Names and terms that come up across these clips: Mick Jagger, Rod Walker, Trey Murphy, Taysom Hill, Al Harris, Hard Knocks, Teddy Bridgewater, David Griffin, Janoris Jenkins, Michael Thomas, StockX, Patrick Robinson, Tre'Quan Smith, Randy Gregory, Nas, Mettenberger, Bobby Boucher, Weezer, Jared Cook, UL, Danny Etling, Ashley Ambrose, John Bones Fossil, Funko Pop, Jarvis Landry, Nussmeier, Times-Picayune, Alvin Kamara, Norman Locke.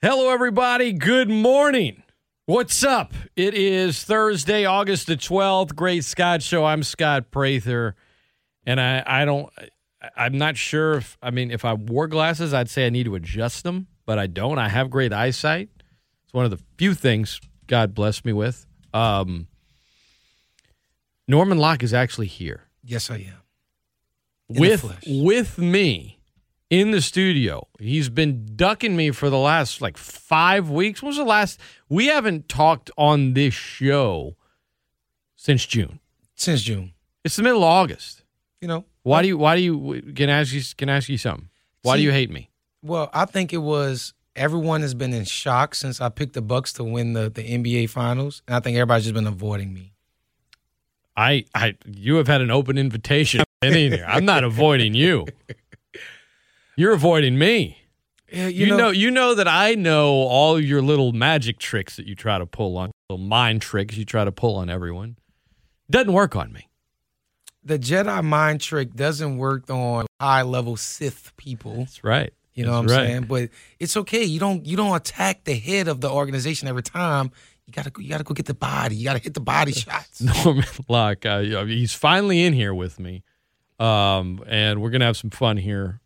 Hello, everybody. Good morning. What's up? It is Thursday, August the 12th. Great Scott Show. I'm Scott Prather, and I'm not sure if I wore glasses, I'd say I need to adjust them, but I don't. I have great eyesight. It's one of the few things God blessed me with. Norman Locke is actually here. Yes, I am. With me. In the studio. He's been ducking me for the last, 5 weeks. When was the last? We haven't talked on this show since June. It's the middle of August. Can I ask you something? Why do you hate me? Well, I think it was everyone has been in shock since I picked the Bucks to win the NBA Finals. And I think everybody's just been avoiding me. You have had an open invitation. I'm not avoiding you. You're avoiding me. Yeah, you know that I know all your little magic tricks that you try to pull on, little mind tricks you try to pull on everyone. Doesn't work on me. The Jedi mind trick doesn't work on high-level Sith people. That's right. You know what I'm saying? But it's okay. You don't attack the head of the organization every time. You gotta go get the body. You gotta hit the body shots. Norman Locke, he's finally in here with me, and we're gonna have some fun here.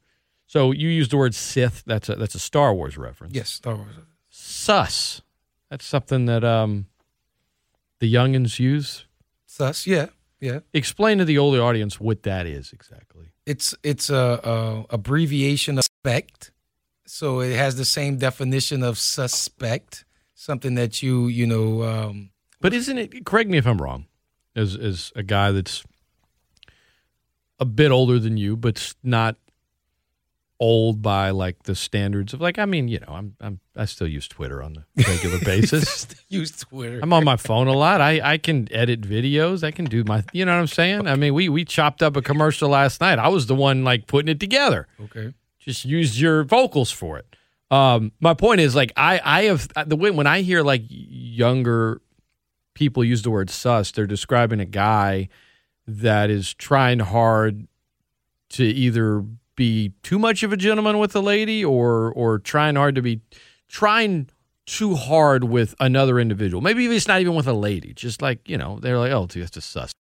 So you used the word Sith. That's a Star Wars reference. Yes, Star Wars. Sus. That's something that the youngins use. Sus, yeah. Explain to the older audience what that is exactly. It's a abbreviation of suspect. So it has the same definition of suspect, something that you know. But isn't it? Correct me if I'm wrong. As a guy that's a bit older than you, but not old by the standards of I still use Twitter on a regular basis. Use Twitter. I'm on my phone a lot. I can edit videos. I can do my, you know what I'm saying? Okay. I mean, we chopped up a commercial last night. I was the one putting it together. Okay. Just use your vocals for it. My point is when I hear younger people use the word sus, they're describing a guy that is trying hard to either be too much of a gentleman with a lady or trying too hard with another individual. Maybe it's not even with a lady. Just they're like, oh, that's just sus.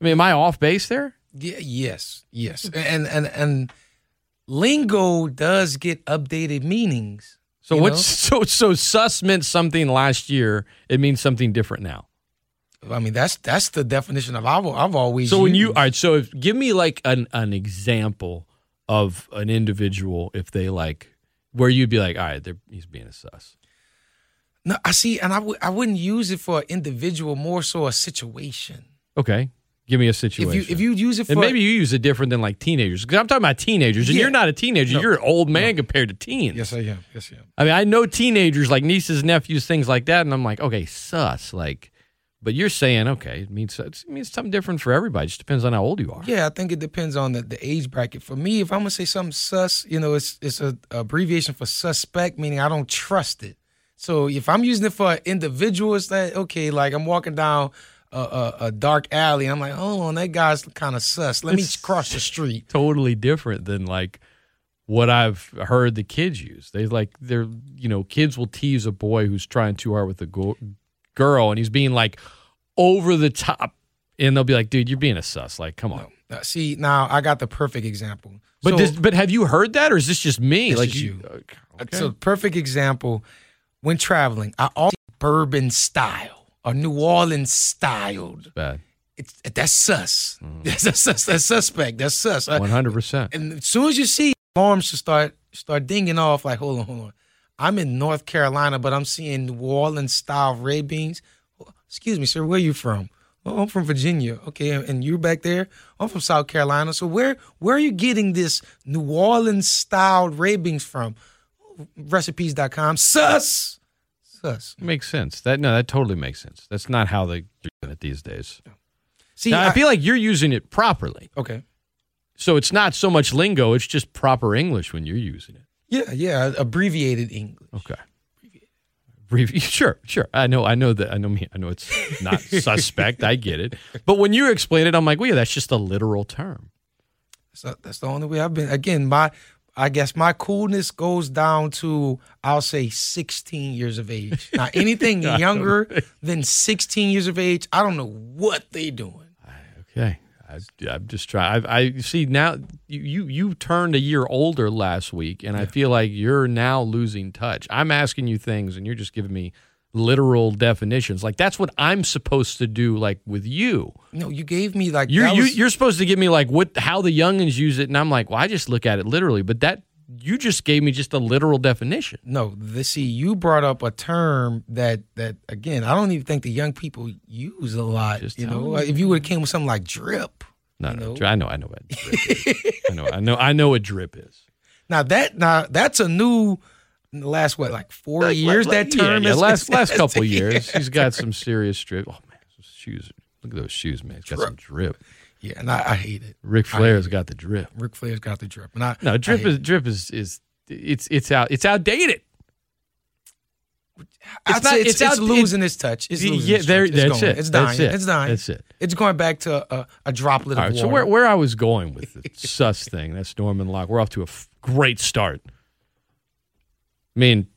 I mean, am I off base there? Yeah, yes. And lingo does get updated meanings. So so sus meant something last year. It means something different now. I mean, that's the definition of I've always. So used. When you all right, so give me an example of an individual, if they where you'd be all right, he's being a sus. No, I see, and I wouldn't use it for an individual, more so a situation. Okay, give me a situation. If you use it for, and maybe you use it different than teenagers, because I'm talking about teenagers, and you're not a teenager, no. You're an old man compared to teens. Yes, I am. I mean, I know teenagers nieces, nephews, things like that, and I'm okay, sus, But you're saying, okay, it means something different for everybody. It just depends on how old you are. Yeah, I think it depends on the age bracket. For me, if I'm going to say something sus, it's an abbreviation for suspect, meaning I don't trust it. So if I'm using it for individuals, I'm walking down a dark alley, and I'm hold on, that guy's kind of sus. Let me cross the street. Totally different than what I've heard the kids use. They're kids will tease a boy who's trying too hard with a girl, and he's being over the top, and they'll be dude, you're being a sus. Come on. No. See, now I got the perfect example. But but have you heard that, or is this just me? It's just you. Okay. So perfect example. When traveling, I always bourbon style or New Orleans style. Bad. That's sus. Mm-hmm. That's suspect. That's sus. 100%. And as soon as you see alarms start dinging off, hold on. I'm in North Carolina, but I'm seeing New Orleans-style red beans. Excuse me, sir, where are you from? Oh, I'm from Virginia. Okay, and you're back there? I'm from South Carolina. So where are you getting this New Orleans-style red beans from? Recipes.com. Sus. Makes sense. That totally makes sense. That's not how they do it these days. See, now, I feel you're using it properly. Okay. So it's not so much lingo. It's just proper English when you're using it. Yeah, abbreviated English. Okay. Sure. I know it's not suspect. I get it. But when you explain it, I'm that's just a literal term. So that's the only way I've been. Again, my I guess my coolness goes down to, I'll say, 16 years of age. Now, anything younger than 16 years of age, I don't know what they doing. Okay. I'm just trying. I see now you turned a year older last week, and I feel like you're now losing touch. I'm asking you things, and you're just giving me literal definitions. Like, that's what I'm supposed to do, like, with you. No, you gave me, like, you're supposed to give me, like, what how the youngins use it, and I'm like, well, I just look at it literally. But that you just gave me just a literal definition. No, you brought up a term that again, I don't even think the young people use a lot. Just you know, like, if you would have came with something like drip. No, I know what drip is. I know what drip is. Now that's a new. In the last, what, like 4 years, that term? Yeah, last couple years. He's got some serious drip. Oh, man, those shoes. Look at those shoes, man. He's got some drip. Yeah, and I hate it. Ric Flair's got the drip. And drip is outdated. It's losing its touch. It's losing its touch. It's dying. That's it. It's going back to a droplet of water. So where I was going with the sus thing, that's Norman Locke. We're off to a great start. I mean,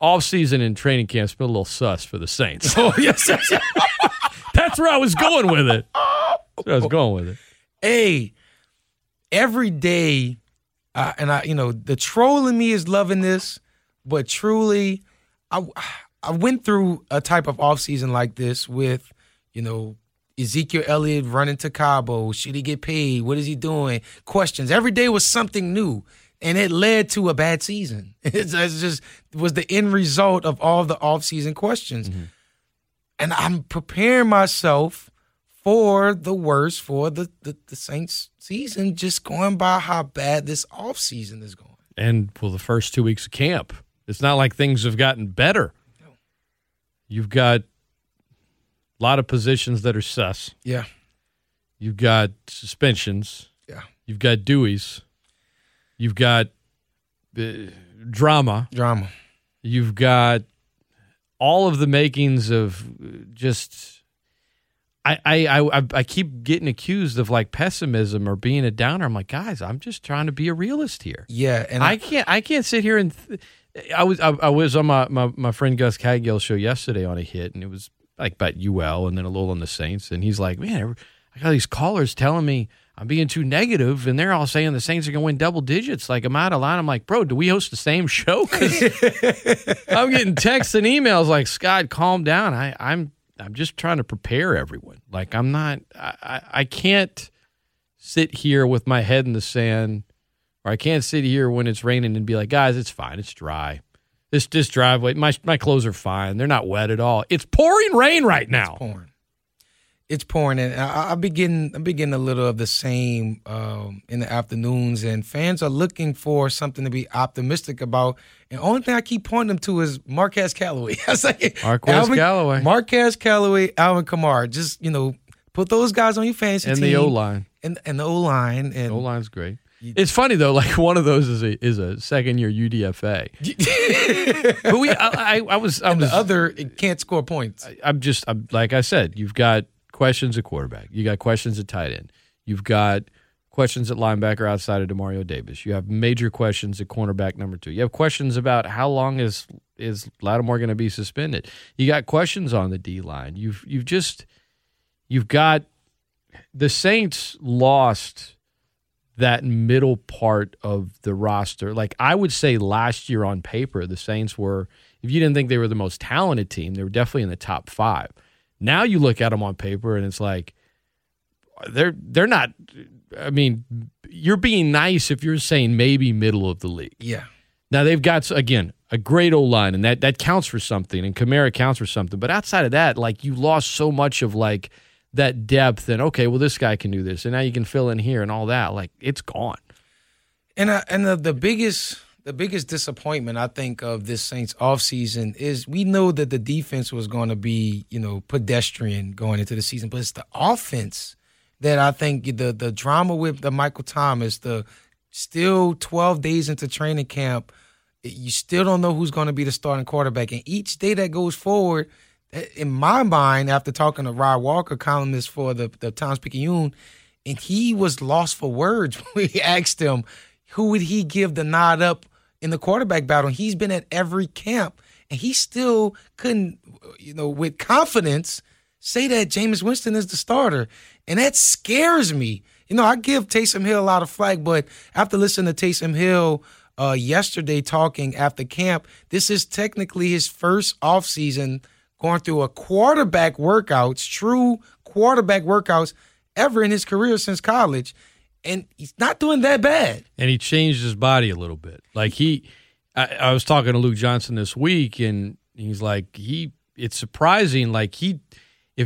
off-season and training camp's been a little sus for the Saints. Oh, yes. That's where I was going with it. Hey, every day, the troll in me is loving this, but truly, I went through a type of off-season like this with, Ezekiel Elliott running to Cabo. Should he get paid? What is he doing? Questions. Every day was something new. And it led to a bad season. It's just was the end result of all the offseason questions. Mm-hmm. And I'm preparing myself for the worst for the Saints season, just going by how bad this offseason is going. And for the first 2 weeks of camp, it's not like things have gotten better. No. You've got a lot of positions that are sus. Yeah. You've got suspensions. Yeah. You've got Deweys. You've got drama. You've got all of the makings of just. I keep getting accused of like pessimism or being a downer. I'm like, guys, I'm just trying to be a realist here. Yeah, and I can't sit here and. I was on my friend Gus Cagle's show yesterday on a hit, and it was like about UL and then a little on the Saints, and he's like, man, I got these callers telling me I'm being too negative, and they're all saying the Saints are going to win double digits. Like, I'm out of line. I'm like, bro, do we host the same show? Because I'm getting texts and emails like, Scott, calm down. I'm just trying to prepare everyone. Like, I'm not – I can't sit here with my head in the sand, or I can't sit here when it's raining and be like, guys, it's fine. It's dry. This driveway, my clothes are fine. They're not wet at all. It's pouring rain right now. It's pouring. It's pouring, and I'm beginning a little of the same in the afternoons, and fans are looking for something to be optimistic about. And the only thing I keep pointing them to is Marquez Calloway. I was like, Marquez Calloway, Alvin Kamara. Just, put those guys on your fantasy team. And the O-line. And the O-line. And O-line's great. It's funny, though, like one of those is a second-year UDFA. But the other it can't score points. I'm like I said, you've got questions at quarterback. You got questions at tight end. You've got questions at linebacker outside of DeMario Davis. You have major questions at cornerback number 2. You have questions about how long is Lattimore going to be suspended. You got questions on the D-line. You've got the Saints lost that middle part of the roster. Like, I would say last year on paper, the Saints were, if you didn't think they were the most talented team, they were definitely in the top 5. Now you look at them on paper, and it's like they're not. I mean, you're being nice if you're saying maybe middle of the league. Yeah. Now they've got, again, a great O-line, and that counts for something, and Kamara counts for something. But outside of that, like, you lost so much of like that depth, and okay, well, this guy can do this, and now you can fill in here and all that. Like, it's gone. And the biggest disappointment, I think, of this Saints offseason is we know that the defense was going to be, pedestrian going into the season, but it's the offense that I think the drama with the Michael Thomas, the still 12 days into training camp, you still don't know who's going to be the starting quarterback. And each day that goes forward, in my mind, after talking to Rod Walker, columnist for the Times-Picayune, and he was lost for words when we asked him, who would he give the nod up in the quarterback battle? And he's been at every camp, and he still couldn't, with confidence, say that Jameis Winston is the starter. And that scares me. I give Taysom Hill a lot of flack, but after listening to Taysom Hill yesterday talking after camp, this is technically his first offseason going through a true quarterback workouts ever in his career since college. And he's not doing that bad. And he changed his body a little bit. Like I was talking to Luke Johnson this week, and he's like, it's surprising. Like if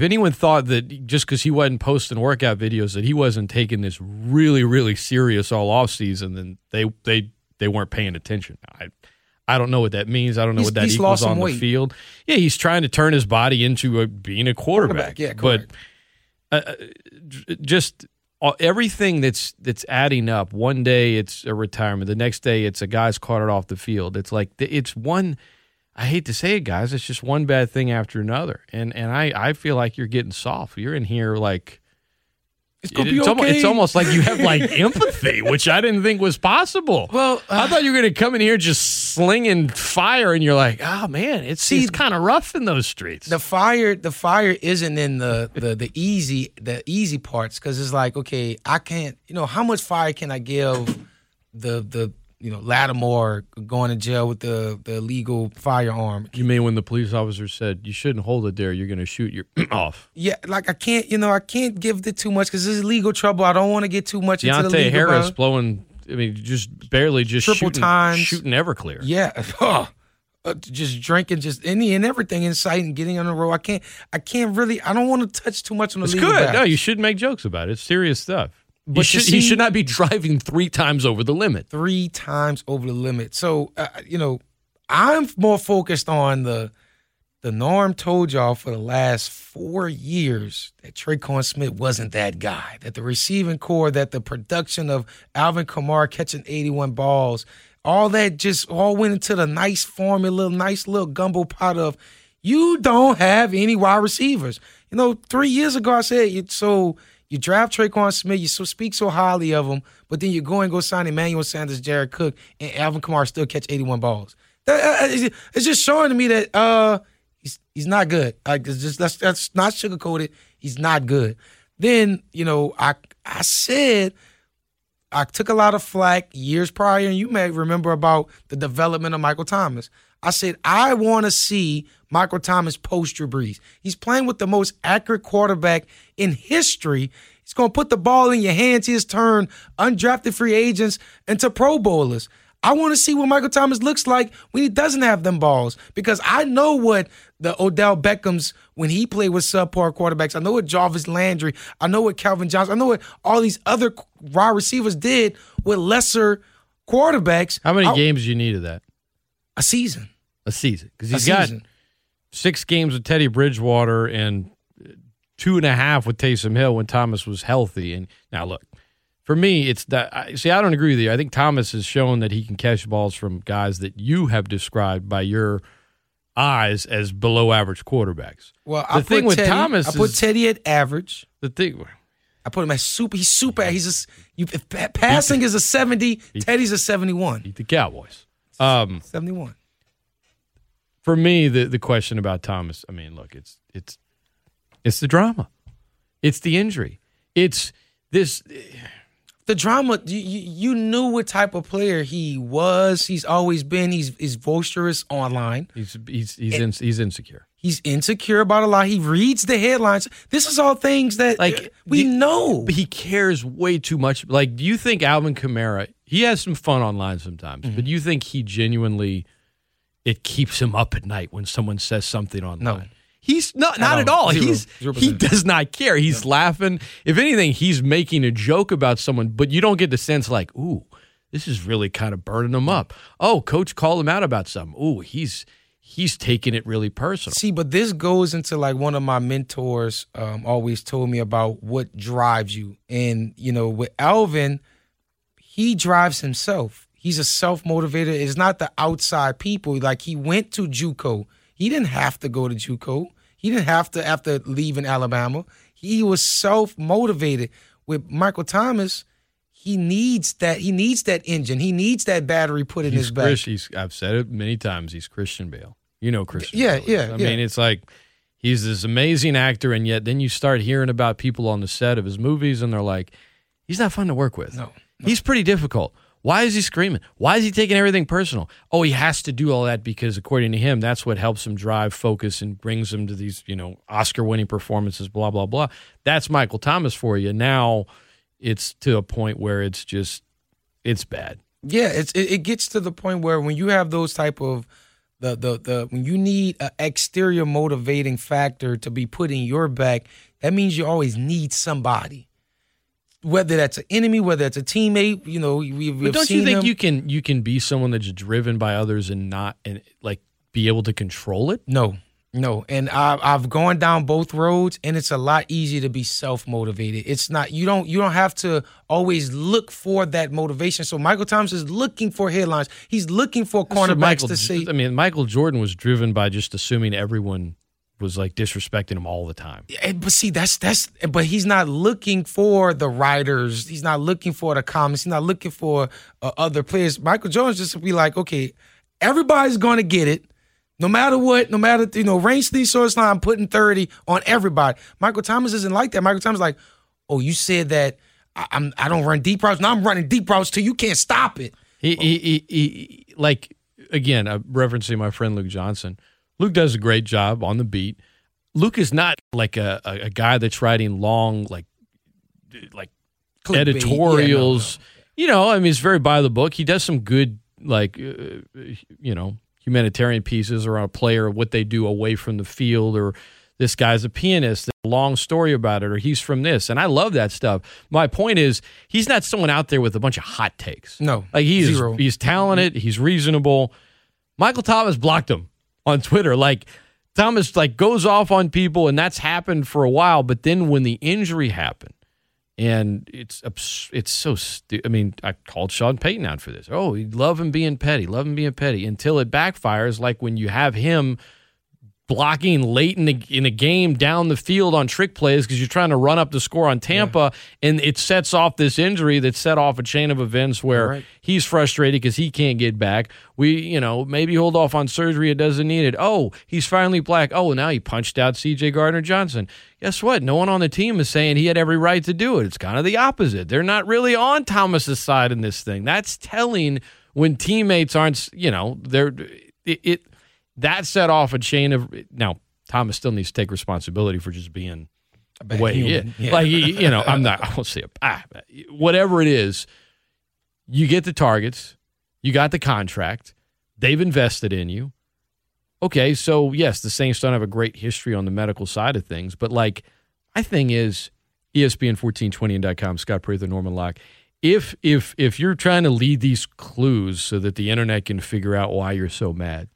anyone thought that just because he wasn't posting workout videos that he wasn't taking this really, really serious all offseason, then they weren't paying attention. I don't know what that means. I don't know what that equals on the field. Yeah, he's trying to turn his body into being a quarterback. Yeah, correct. But just everything that's adding up. One day it's a retirement. The next day it's a guy's carted off the field. It's like it's one. I hate to say it, guys. It's just one bad thing after another, and I feel like you're getting soft. You're in here like it's gonna be okay. It's almost like you have like empathy, which I didn't think was possible. Well, I thought you were gonna come in here just slinging fire, and you're like, oh man, it's kind of rough in those streets. The fire isn't in the easy parts, because it's like, okay, I can't. How much fire can I give the Lattimore going to jail with the illegal firearm. You mean when the police officer said, you shouldn't hold it there, you're going to shoot your off. Yeah, like I can't give it too much because this is legal trouble. I don't want to get too much into the legal. Deontay Harris brother. Shooting Everclear. Yeah. Just drinking, just any and everything in sight and getting on the road. I don't want to touch too much on the legal. It's good. No, you shouldn't make jokes about it. It's serious stuff. But he should not be driving three times over the limit. So, I'm more focused on the Norm told y'all for the last 4 years that Tre'Quan Smith wasn't that guy, that the receiving core, that the production of Alvin Kamara catching 81 balls, all that just all went into the nice formula, nice little gumbo pot of you don't have any wide receivers. 3 years ago I said, so – you draft Tre'Quan Smith, you speak so highly of him, but then you go sign Emmanuel Sanders, Jared Cook, and Alvin Kamara still catch 81 balls. It's just showing to me that he's not good. Like, it's just, that's not sugarcoated. He's not good. Then, I said I took a lot of flack years prior, and you may remember about the development of Michael Thomas. I said, I want to see Michael Thomas post Drew Brees. He's playing with the most accurate quarterback in history. He's going to put the ball in your hands. He has turned undrafted free agents into Pro Bowlers. I want to see what Michael Thomas looks like when he doesn't have them balls, because I know what the Odell Beckhams, when he played with subpar quarterbacks, I know what Jarvis Landry, I know what Calvin Johnson, I know what all these other wide receivers did with lesser quarterbacks. How many games do you need of that? A season. Because he's got 6 games with Teddy Bridgewater and 2.5 with Taysom Hill when Thomas was healthy. And now, look, for me, it's that. I don't agree with you. I think Thomas has shown that he can catch balls from guys that you have described by your eyes as below-average quarterbacks. Well, I put Teddy at average. I put him at super. He's super. If passing is a 70, Teddy's a 71. Beat the Cowboys. 71. For me, the question about Thomas, I mean, look, it's the drama. It's the injury. It's this. The drama, you knew what type of player he was. He's always been. He's boisterous online. He's insecure. He's insecure about a lot. He reads the headlines. This is all things that we know. But he cares way too much. Like, do you think Alvin Kamara, he has some fun online sometimes, mm-hmm. but you think he genuinely, it keeps him up at night when someone says something online? No. He's not at all. 0%. He does not care. He's laughing. If anything, he's making a joke about someone, but you don't get the sense like, ooh, this is really kind of burning him up. Oh, coach called him out about something. Ooh, he's taking it really personal. See, but this goes into like one of my mentors always told me about what drives you. And, with Alvin, he drives himself. He's a self-motivator. It's not the outside people. Like, he went to JUCO. He didn't have to go to JUCO. He didn't have to after leaving Alabama. He was self-motivated. With Michael Thomas, He needs that. He needs that engine. He needs that battery put in his back. I've said it many times. He's Christian Bale. You know Christian Bale. I mean, it's like he's this amazing actor, and yet then you start hearing about people on the set of his movies, and they're like, he's not fun to work with. No. He's pretty difficult. Why is he screaming? Why is he taking everything personal? Oh, he has to do all that because, according to him, that's what helps him drive, focus, and brings him to these, you know, Oscar-winning performances, blah, blah, blah. That's Michael Thomas for you. Now it's to a point where it's just, it's bad. Yeah, it gets to the point where when you have those type of, when you need an exterior motivating factor to be put in your back, that means you always need somebody. Whether that's an enemy, whether that's a teammate, you know, we've don't seen you think them. you can be someone that's driven by others and not and like be able to control it? No. And I've gone down both roads, and it's a lot easier to be self-motivated. It's not you don't have to always look for that motivation. So Michael Thomas is looking for headlines. He's looking for cornerbacks to say. I mean, Michael Jordan was driven by just assuming everyone was like disrespecting him all the time. But see, but he's not looking for the writers. He's not looking for the comments. He's not looking for other players. Michael Jones just be like, okay, everybody's going to get it. No matter what, no matter, you know, range these source line, I'm putting 30 on everybody. Michael Thomas isn't like that. Michael Thomas is like, oh, you said that I don't run deep routes. Now I'm running deep routes till you can't stop it. He like, again, I'm referencing my friend Luke Johnson. Luke does a great job on the beat. Luke is not like a guy that's writing long, like editorials. Yeah, no. You know, I mean, it's very by the book. He does some good, like, you know, humanitarian pieces around a player, what they do away from the field, or this guy's a pianist, a long story about it, or he's from this. And I love that stuff. My point is, he's not someone out there with a bunch of hot takes. No, like he's talented. He's reasonable. Michael Thomas blocked him on Twitter. Like, Thomas like goes off on people, and that's happened for a while. But then when the injury happened, and it's so stupid. I mean, I called Sean Payton out for this. Oh, he'd love him being petty until it backfires. Like when you have him blocking late in a game down the field on trick plays because you're trying to run up the score on Tampa, and it sets off this injury that set off a chain of events where he's frustrated because he can't get back. We, you know, maybe hold off on surgery. It doesn't need it. Oh, he's finally black. Oh, now he punched out C.J. Gardner-Johnson. Guess what? No one on the team is saying he had every right to do it. It's kind of the opposite. They're not really on Thomas's side in this thing. That's telling when teammates aren't, you know, that set off a chain of. Now, Thomas still needs to take responsibility for just being the way he is. Yeah. Like, you know, I won't say whatever it is, you get the targets, you got the contract, they've invested in you. Okay, so yes, the Saints don't have a great history on the medical side of things, but like, my thing is, ESPN 1420.com, Scott Prather, Norman Locke. If you're trying to lead these clues so that the internet can figure out why you're so mad,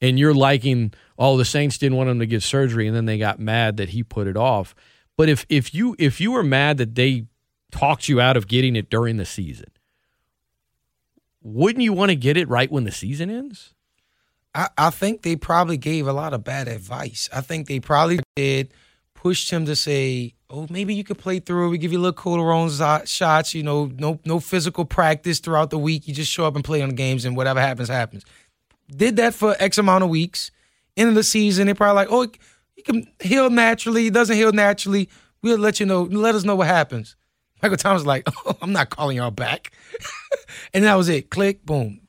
and you're liking, oh, the Saints didn't want him to get surgery, and then they got mad that he put it off. But if you were mad that they talked you out of getting it during the season, wouldn't you want to get it right when the season ends? I think they probably gave a lot of bad advice. I think they probably did push him to say, oh, maybe you could play through it. We give you little cortisone shots, you know, no physical practice throughout the week. You just show up and play on the games, and whatever happens, happens. Did that for X amount of weeks. End of the season, they're probably like, oh, he can heal naturally. He doesn't heal naturally. We'll let you know. Let us know what happens. Michael Thomas is like, oh, I'm not calling y'all back. And that was it. Click, boom.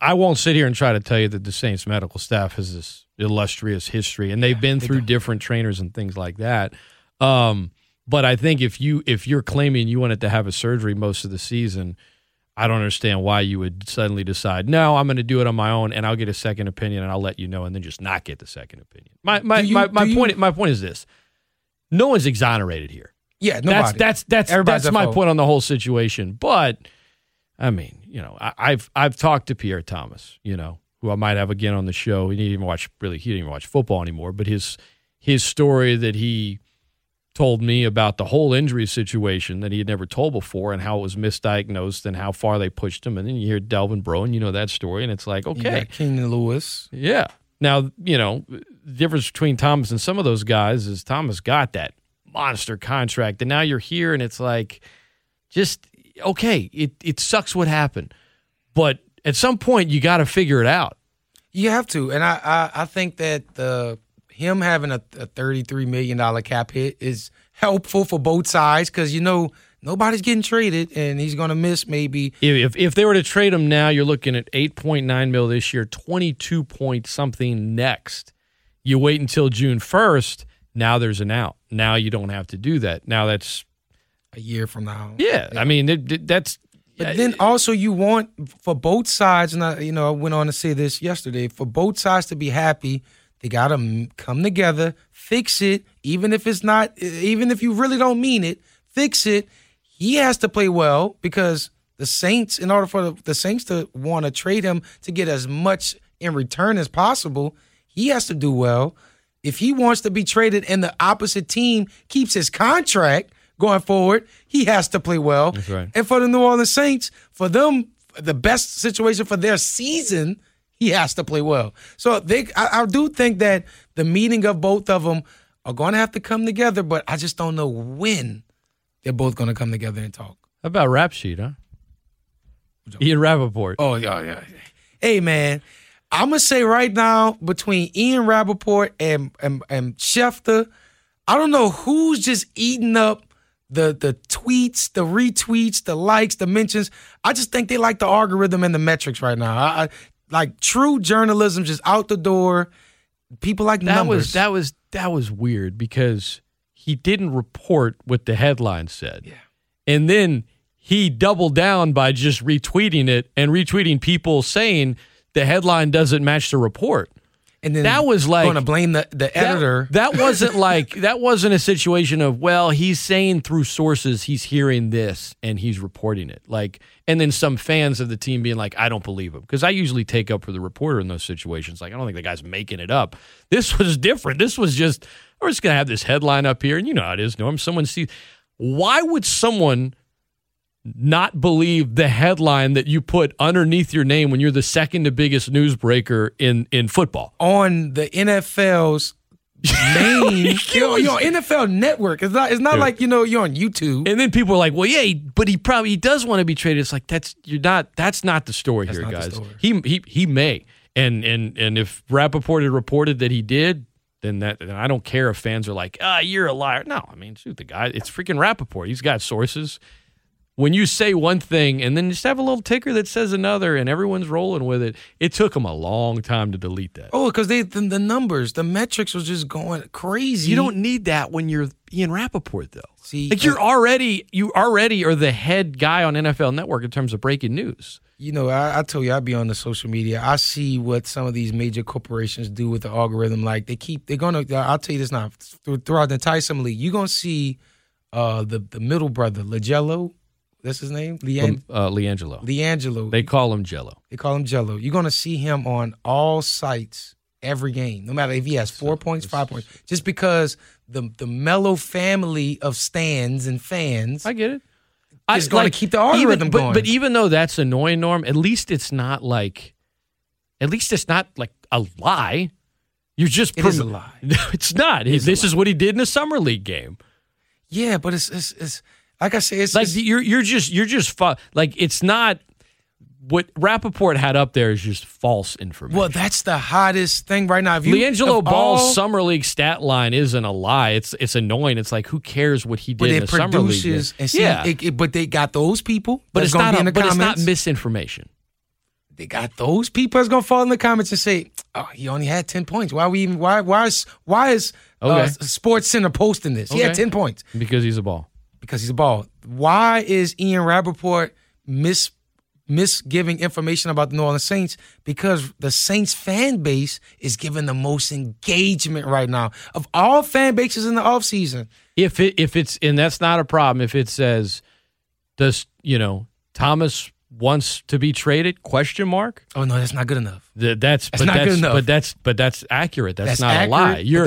I won't sit here and try to tell you that the Saints medical staff has this illustrious history, and they've been through different trainers and things like that. But I think if you're claiming you wanted to have a surgery most of the season, I don't understand why you would suddenly decide, no, I'm going to do it on my own, and I'll get a second opinion, and I'll let you know, and then just not get the second opinion. My point is this: no one's exonerated here. Yeah, nobody. That's my point on the whole situation. But I mean, you know, I've talked to Pierre Thomas, you know, who I might have again on the show. He didn't even watch football anymore. But his story that he told me about the whole injury situation that he had never told before, and how it was misdiagnosed and how far they pushed him. And then you hear Delvin Bro, and you know that story, and it's like, okay. King and Lewis. Yeah. Now, you know, the difference between Thomas and some of those guys is Thomas got that monster contract, and now you're here, and it's like, Just, okay, it sucks what happened. But at some point, you got to figure it out. You have to. And I think that him having a $33 million cap hit is helpful for both sides because, you know, nobody's getting traded, and he's going to miss maybe. If they were to trade him now, you're looking at $8.9 mil this year, 22 point something next. You wait until June 1st, now there's an out. Now you don't have to do that. Now that's a year from now. Yeah. I mean, that's. But then also you want for both sides, and I went on to say this yesterday, for both sides to be happy, they got to come together, fix it, even if you really don't mean it, fix it. He has to play well because the Saints, in order for the Saints to want to trade him to get as much in return as possible, he has to do well. If he wants to be traded and the opposite team keeps his contract going forward, he has to play well. That's right. And for the New Orleans Saints, for them, the best situation for their season, he has to play well. So I do think that the meeting of both of them are going to have to come together, but I just don't know when they're both going to come together and talk. How about Rap Sheet, huh? Ian Rapoport. Oh, yeah. Hey, man, I'm going to say right now between Ian Rapoport and Schefter, I don't know who's just eating up the tweets, the retweets, the likes, the mentions. I just think they like the algorithm and the metrics right now. I like true journalism just out the door. People like that numbers. That was weird because he didn't report what the headline said. Yeah. And then he doubled down by just retweeting it and retweeting people saying the headline doesn't match the report. And then that was like going to blame the editor. That wasn't like that wasn't a situation of, well, he's saying through sources he's hearing this and he's reporting it. Like, and then some fans of the team being like, I don't believe him, because I usually take up for the reporter in those situations. Like, I don't think the guy's making it up. This was different. This was just, we're just gonna have this headline up here, and you know how it is, Norm. Someone sees. Why would someone not believe the headline that you put underneath your name when you're the second biggest newsbreaker in football? On the NFL's main, you're on NFL Network. It's not yeah. Like, you know, you're on YouTube. And then people are like, well, yeah, but he does want to be traded. It's like, that's not the story that's here, guys. Story. He may. And if Rapoport had reported that he did, then I don't care if fans are like, you're a liar. No, I mean, shoot, the guy, it's freaking Rapoport. He's got sources. When you say one thing and then just have a little ticker that says another and everyone's rolling with it, it took them a long time to delete that. Oh, because the numbers, the metrics was just going crazy. You don't need that when you're Ian Rapoport, though. See, like you already are the head guy on NFL Network in terms of breaking news. You know, I tell you, I be on the social media. I see what some of these major corporations do with the algorithm. Like they're gonna. I'll tell you this now. Throughout the entire summer league, you're gonna see the middle brother, LiAngelo. That's his name? LiAngelo. LiAngelo. They call him Jello. You're going to see him on all sites every game, no matter if he has 4 points, 5 points. Just because the mellow family of stands and fans. I get it. It's going to keep the algorithm going. But even though that's annoying, Norm, at least it's not like a lie. You're just it is a lie. No, it's not. This is what he did in a summer league game. Yeah, but it's like I say, it's like just, you're just like it's not what Rapoport had up there is just false information. Well, that's the hottest thing right now. LiAngelo Ball's summer league stat line isn't a lie. It's annoying. It's like who cares what he did in the summer league? And see, yeah, but they got those people. But it's not. But it's not misinformation. They got those people that's gonna fall in the comments and say, "Oh, he only had 10 points. Why is Sports Center posting this? Okay. He had 10 points because he's a ball." Because he's a ball. Why is Ian Rapoport misgiving information about the New Orleans Saints? Because the Saints fan base is giving the most engagement right now of all fan bases in the offseason. If it's and that's not a problem. If it says, Thomas wants to be traded? ? Oh no, that's not good enough. That's not good enough. But that's accurate. That's not a lie. You're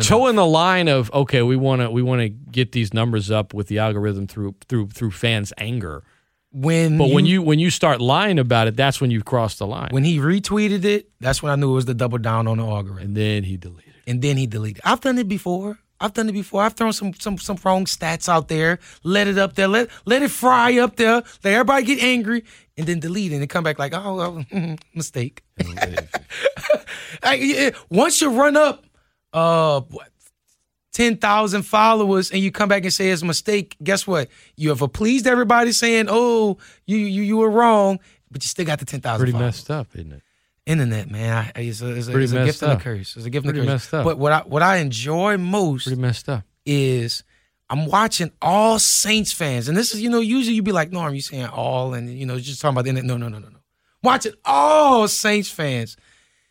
towing the line of okay, we want to get these numbers up with the algorithm through fans' anger. When you start lying about it, that's when you cross the line. When he retweeted it, that's when I knew it was the double down on the algorithm. And then he deleted it. I've done it before. I've done it before. I've thrown some wrong stats out there, let it up there, let it fry up there, let everybody get angry, and then delete it and come back like, oh mistake. Once you run up 10,000 followers and you come back and say it's a mistake, guess what? You have pleased everybody saying, oh, you were wrong, but you still got the 10,000 followers. Pretty messed up, isn't it? Internet, man, it's a gift and a curse. It's a gift and a curse. Messed up. But what I enjoy most is I'm watching all Saints fans, and this is, usually you'd be like, Norm, you saying all, and just talking about the internet. No. Watching all Saints fans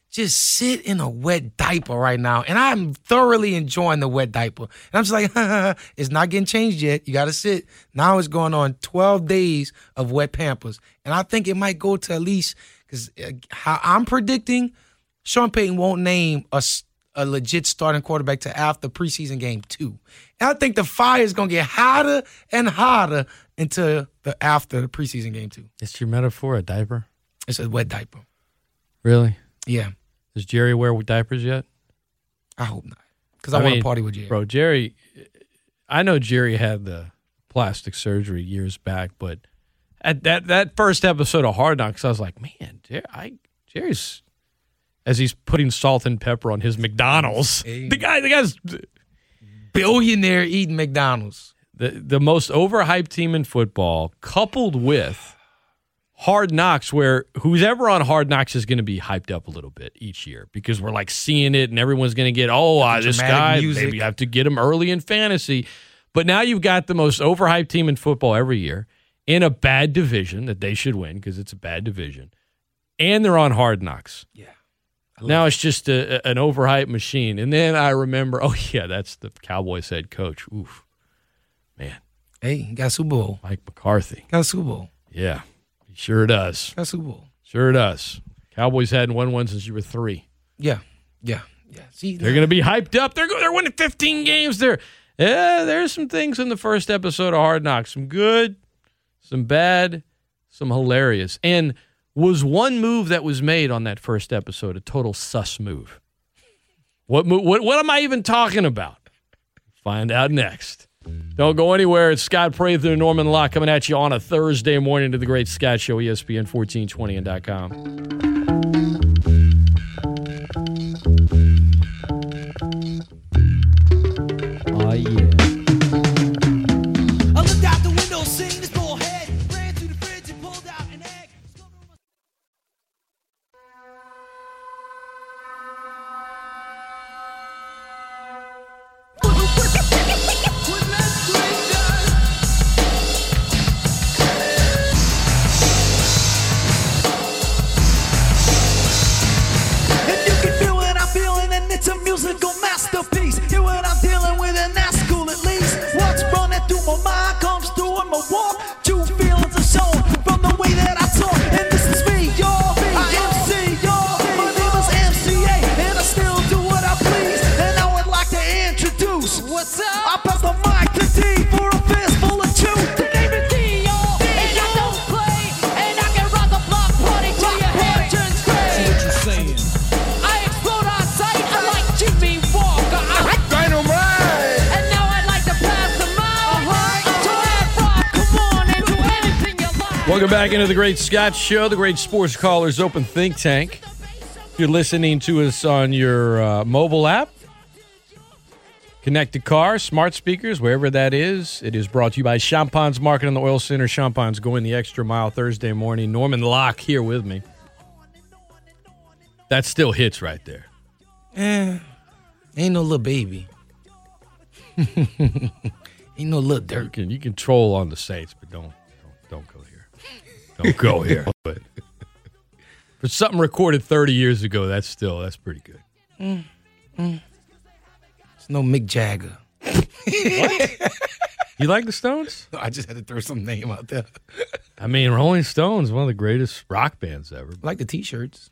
just sit in a wet diaper right now, and I'm thoroughly enjoying the wet diaper. And I'm just like, it's not getting changed yet. You got to sit. Now it's going on 12 days of wet Pampers, and I think it might go to at least. Because how I'm predicting, Sean Payton won't name a legit starting quarterback to after preseason game 2. And I think the fire is going to get hotter and hotter until after the preseason game 2. It's your metaphor, a diaper? It's a wet diaper. Really? Yeah. Does Jerry wear diapers yet? I hope not. Because I want to party with Jerry. Bro, Jerry, I know Jerry had the plastic surgery years back, but at that first episode of Hard Knocks, I was like, man, Jerry's, as he's putting salt and pepper on his McDonald's, the guy's billionaire eating McDonald's. The most overhyped team in football, coupled with Hard Knocks, where whoever on Hard Knocks is going to be hyped up a little bit each year because we're like seeing it and everyone's going to get, this guy, music. Maybe you have to get him early in fantasy. But now you've got the most overhyped team in football every year. In a bad division that they should win because it's a bad division, and they're on Hard Knocks. Yeah. Now it's just an overhyped machine. And then I remember, that's the Cowboys head coach. Oof, man. Hey, he got Super Bowl. Mike McCarthy got Super Bowl. Yeah, he sure does. Got Super Bowl. Sure does. Cowboys hadn't won one since you were 3. Yeah. See, they're going to be hyped up. They're winning 15 games. There's some things in the first episode of Hard Knocks. Some good. Some bad, some hilarious. And was one move that was made on that first episode a total sus move? What am I even talking about? Find out next. Don't go anywhere. It's Scott Prather and Norman Locke coming at you on a Thursday morning to The Great Scott Show, ESPN 1420 and .com. Welcome back into The Great Scott Show, the Great Sports Callers Open Think Tank. If you're listening to us on your mobile app, connected car, smart speakers, wherever that is, it is brought to you by Champagne's Market and the Oil Center. Champagne's going the extra mile Thursday morning. Norman Locke here with me. That still hits right there. Ain't no little baby. Ain't no little dirt. You can troll on the Saints, but don't go there. Don't go here. But for something recorded 30 years ago, that's pretty good. It's no Mick Jagger. What? You like the Stones? No, I just had to throw some name out there. I mean, Rolling Stones, one of the greatest rock bands ever. I like the T-shirts.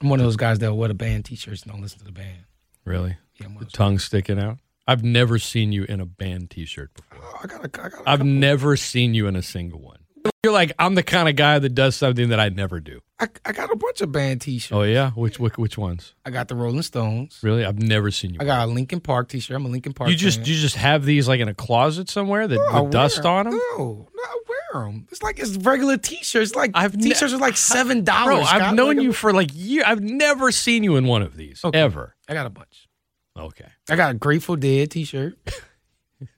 I'm one of those guys that wear the band T-shirts and don't listen to the band. Really? Yeah, the tongue sticking out? I've never seen you in a band T-shirt before. Oh, I've never seen you in a single one. You're like, I'm the kind of guy that does something that I never do. I got a bunch of band T-shirts. Oh, yeah? Which ones? I got the Rolling Stones. Really? I've never seen you. I got a Linkin Park T-shirt. I'm a Linkin Park fan. You just have these like in a closet somewhere with dust on them? No, I wear them. It's like it's regular T-shirts. Like T-shirts are like $7. Bro, I've known you for like years. I've never seen you in one of these, ever. I got a bunch. Okay. I got a Grateful Dead T-shirt.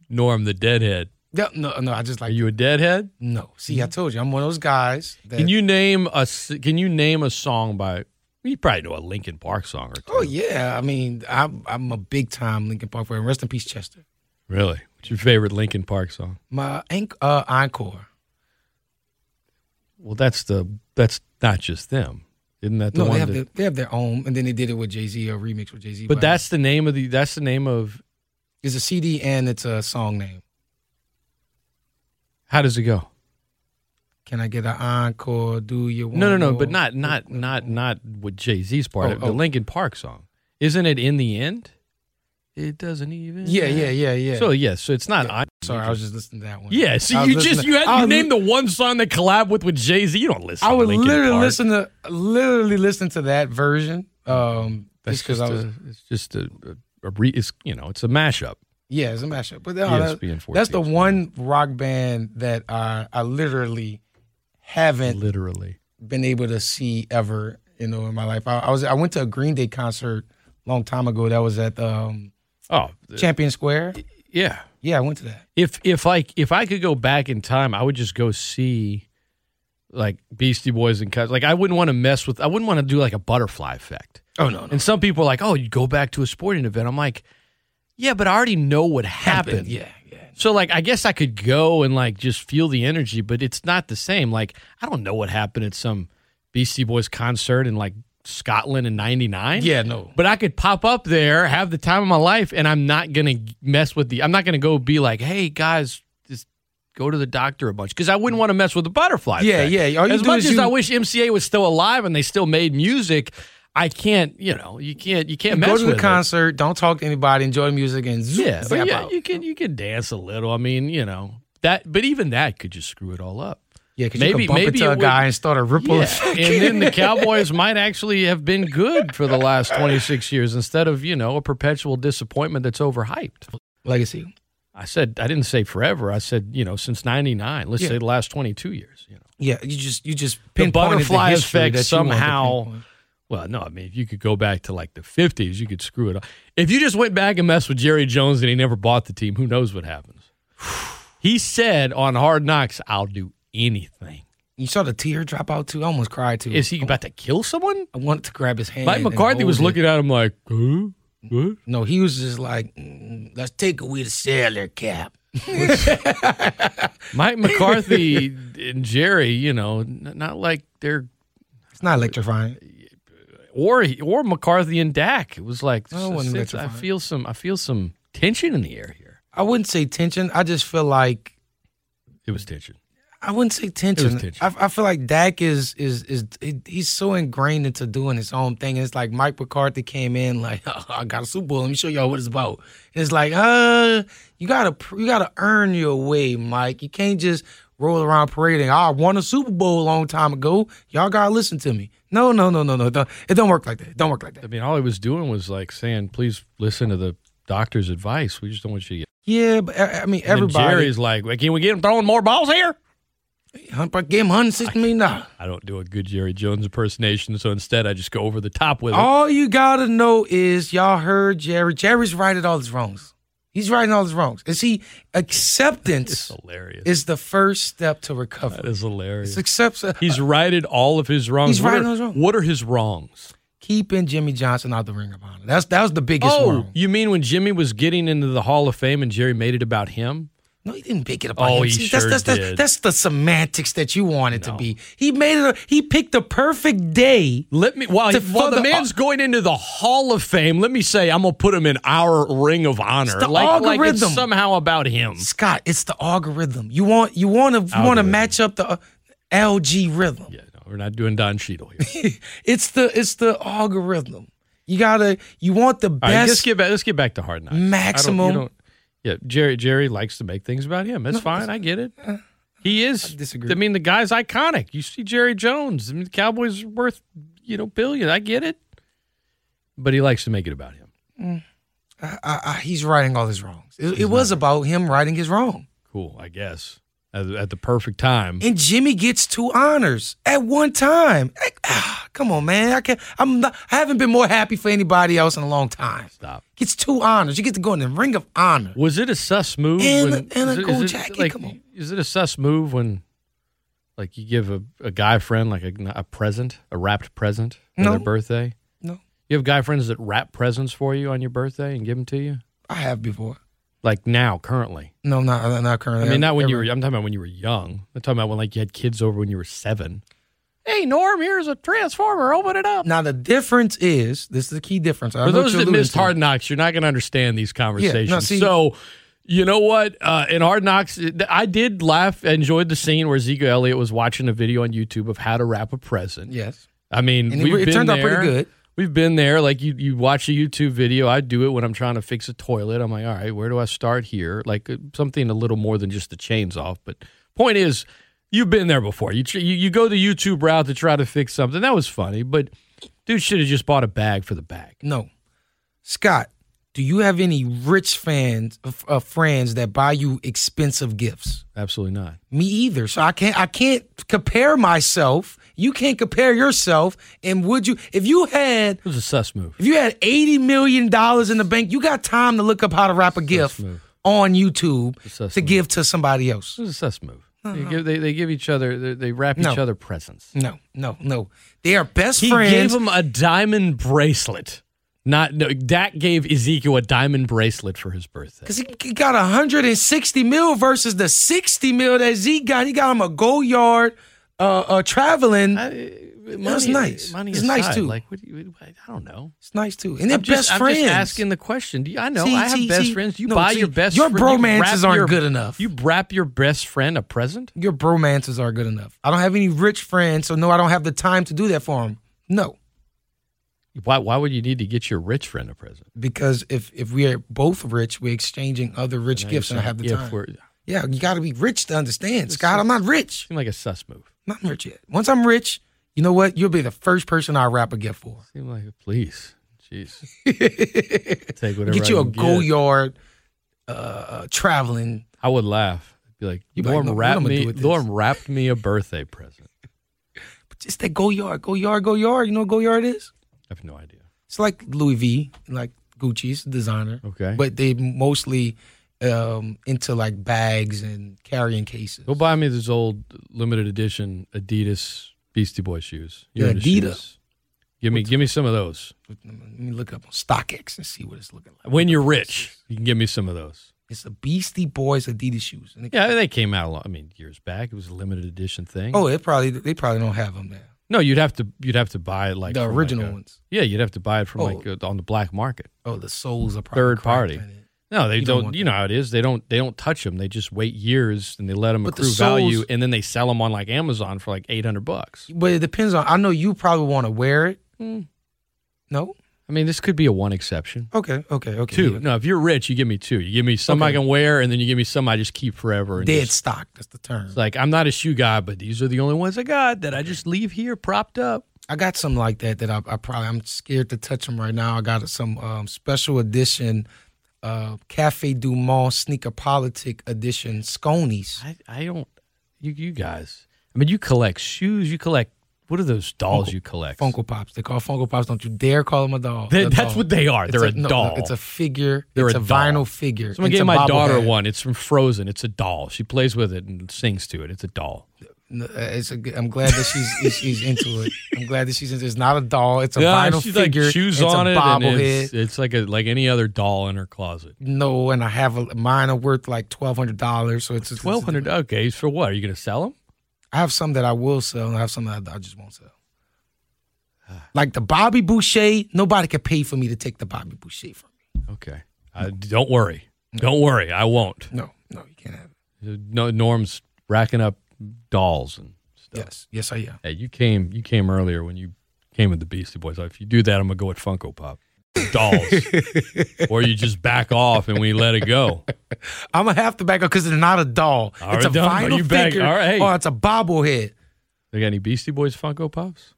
Norm the Deadhead. No, I just like. Are you a deadhead? No. See, I told you, I'm one of those guys. Can you name a song by? You probably know a Linkin Park song or two. Oh yeah, I mean, I'm a big time Linkin Park fan. Rest in peace, Chester. Really? What's your favorite Linkin Park song? My Encore. Well, that's not just them, isn't that? No, they have their own, and then they did it with Jay-Z, a remix with Jay-Z. But that's the name of the. That's the name of. It's a CD and it's a song name. How does it go? Can I get an encore? Do you want? No, but not with Jay-Z's part of the Linkin Park song. Isn't it in the end? It doesn't even. Yeah. So it's not. Yeah. Sorry, I was just listening to that one. Yeah, so you named the one song that collabed with Jay-Z. You don't listen. I would to Linkin literally Park. listen to that version. That's because I was. It's just it's a mashup. Yeah, it's a mashup. But that's the one rock band that I literally haven't been able to see ever, in my life. I went to a Green Day concert a long time ago. That was at Champion Square. Yeah. Yeah, I went to that. If I could go back in time, I would just go see like Beastie Boys and Cousins. Like I wouldn't want to do like a butterfly effect. Oh no. And some people are like, "Oh, you go back to a sporting event." I'm like, yeah, but I already know what happened. Yeah. So, I guess I could go and, just feel the energy, but it's not the same. I don't know what happened at some Beastie Boys concert in, Scotland in 99. Yeah, no. But I could pop up there, have the time of my life, and I'm not going to mess with I'm not going to go be like, hey, guys, just go to the doctor a bunch. Because I wouldn't want to mess with the butterfly effect. Yeah. As much as I wish MCA was still alive and they still made music, I can't, you can't mess with it. Go to the concert, don't talk to anybody, enjoy the music, and zap out. You can dance a little. I mean, that, but even that could just screw it all up. Yeah, because you could bump into a guy and start a ripple. Yeah. And then the Cowboys might actually have been good for the last 26 years instead of, a perpetual disappointment that's overhyped. Legacy. I didn't say forever. I said, since 99. Let's say the last 22 years. Yeah, you just pinpointed the butterfly effect somehow. Well, no, I mean, if you could go back to the 50s, you could screw it up. If you just went back and messed with Jerry Jones and he never bought the team, who knows what happens? He said on Hard Knocks, I'll do anything. You saw the tear drop out, too? I almost cried, too. Is he about to kill someone? I wanted to grab his hand. Mike McCarthy was looking at him like, huh? What? No, he was just like, let's take away the sailor cap. Mike McCarthy and Jerry, not like they're... It's not electrifying. Or McCarthy and Dak. It was like I feel some tension in the air here. I wouldn't say tension. I just feel like it was tension. I wouldn't say tension. It was tension. I feel like Dak he's so ingrained into doing his own thing. And it's like Mike McCarthy came in like, oh, I got a Super Bowl. Let me show y'all what it's about. And it's like, you gotta earn your way, Mike. You can't just roll around parading. I won a Super Bowl a long time ago. Y'all got to listen to me. No. It don't work like that. I mean, all he was doing was saying, please listen to the doctor's advice. We just don't want you to get. Yeah, but I mean, everybody. Jerry's like, can we get him throwing more balls here? Give him $160 million. I don't do a good Jerry Jones impersonation, so instead I just go over the top with it. All you got to know is y'all heard Jerry. Jerry's righted all his wrongs. He's righting all his wrongs. Acceptance is the first step to recovery. That is hilarious. He's righted all of his wrongs. What are his wrongs? Keeping Jimmy Johnson out the Ring of Honor. That was the biggest wrong. You mean when Jimmy was getting into the Hall of Fame and Jerry made it about him? No, he didn't make it about him. Oh, he did. That's the semantics that you want it to be. He picked the perfect day. While the man's going into the Hall of Fame, let me say I'm going to put him in our Ring of Honor. It's the algorithm. It's somehow about him. Scott, it's the algorithm. You want to match up the LG rhythm. Yeah, no, we're not doing Don Cheadle here. it's the algorithm. You want the best. All right, let's get back to Hard Knocks. Maximum. Yeah, Jerry likes to make things about him. That's fine. I get it. He is. I disagree. I mean, the guy's iconic. You see Jerry Jones. I mean, the Cowboys are worth, you know, billion. I get it. But he likes to make it about him. Mm. He's righting all his wrongs. It was about him righting his wrong. Cool, I guess. At the perfect time. And Jimmy gets 2 honors at one time. Come on, man. I haven't been more happy for anybody else in a long time. Stop. Gets 2 honors. You get to go in the Ring of Honor. Was it a sus move? And a cool jacket. Like, come on. Is it a sus move when, like, you give a guy friend, like, a present, a wrapped present for their birthday? No. You have guy friends that wrap presents for you on your birthday and give them to you? I have before. Like now, currently? No, not currently. I mean, not when you were. I'm talking about when you were young. I'm talking about when, like, you had kids over when you were 7. Hey, Norm, here's a transformer. Open it up. Now the difference is this is the key difference. For those that missed Hard Knocks, you're not going to understand these conversations. Yeah, so, you know what? In Hard Knocks, I did laugh. Enjoyed the scene where Ezekiel Elliott was watching a video on YouTube of how to wrap a present. Yes. I mean, it turned out pretty good. We've been there. Like, you watch a YouTube video. I do it when I'm trying to fix a toilet. I'm like, all right, where do I start here? Like, something a little more than just the chains off. But point is, you've been there before. You go the YouTube route to try to fix something. That was funny, but dude should have just bought a bag for the bag. No. Scott, do you have any rich friends that buy you expensive gifts? Absolutely not. Me either. So I can't compare myself. You can't compare yourself. And would you, it was a sus move. If you had $80 million in the bank, you got time to look up how to wrap a gift on YouTube to give to somebody else. It was a sus move. No, they give each other, they wrap each other presents. No. They are best friends. He gave him a diamond bracelet. Dak gave Ezekiel a diamond bracelet for his birthday. Because he got $160 million versus the $60 million that Zeke got. He got him a gold yard. Traveling, that's nice. It's nice too. Like, I don't know. It's nice too. And they're best friends. I'm just asking the question. I know I have best friends. You buy your best friend. Your bromances aren't good enough. You wrap your best friend a present? Your bromances aren't good enough. I don't have any rich friends, so no, I don't have the time to do that for them. No. Why would you need to get your rich friend a present? Because if we are both rich, we're exchanging other rich gifts, and I have the time. Yeah, you got to be rich to understand. Scott, I'm not rich. Seems like a sus move. I'm not rich yet. Once I'm rich, you know what? You'll be the first person I'll wrap a gift for. Seems like a please. Jeez. Take whatever. Get you a gold yard traveling. I would laugh. I'd be like, Norm wrapped me a birthday present. But just that gold yard. Gold yard. You know what gold yard is? I have no idea. It's like Louis V, like Gucci's designer. Okay. But they mostly... into like bags and carrying cases. Go buy me those old limited edition Adidas Beastie Boy shoes. Yeah, Adidas. Give me some of those. Let me look up on StockX and see what it's looking like. When you're rich, you can give me some of those. It's the Beastie Boys Adidas shoes. They came out a lot. I mean, years back, it was a limited edition thing. Oh, they probably don't have them there. No, you'd have to buy it like the original ones. Yeah, you'd have to buy it from on the black market. Oh, the soles are probably third party. No, they don't. You know how it is. They don't touch them. They just wait years and they let them accrue value, and then they sell them on like Amazon for like $800. But it depends on. I know you probably want to wear it. Mm. No, I mean this could be a one exception. Okay. 2. Yeah. No, if you're rich, you give me 2. You give me some I can wear, and then you give me some I just keep forever. And dead stock. That's the term. It's like I'm not a shoe guy, but these are the only ones I got that I just leave here propped up. I got some like that I'm scared to touch them right now. I got some special edition. Cafe Du Monde Sneaker Politic Edition Sconies. I don't, you guys. I mean, you collect shoes. You collect. What are those dolls you collect? Funko Pops. They call Funko Pops. Don't you dare call them a doll. That's what they are. They're a doll. No, it's a figure. It's a vinyl figure. Someone gave my daughter one. It's from Frozen. It's a doll. She plays with it and sings to it. It's a doll. I'm glad that she's into it. I'm glad that she's into it. It's not a doll. It's a vinyl figure. Like shoes it's on a bobblehead. It's like any other doll in her closet. No, and I have mine are worth like $1,200. So it's $1,200. Okay, for what? Are you going to sell them? I have some that I will sell, and I have some that I just won't sell. Like the Bobby Boucher, nobody could pay for me to take the Bobby Boucher from me. Okay, don't worry. No. Don't worry. I won't. No, you can't have it. No, Norm's racking up dolls and stuff. Yes, I am. Hey, you came earlier when you came with the Beastie Boys. If you do that, I'm going to go with Funko Pop. dolls, or you just back off and we let it go. I'm gonna have to back off because it's not a doll. All it's right, a vinyl figure. All right. Oh, it's a bobblehead. They got any Beastie Boys Funko Pops?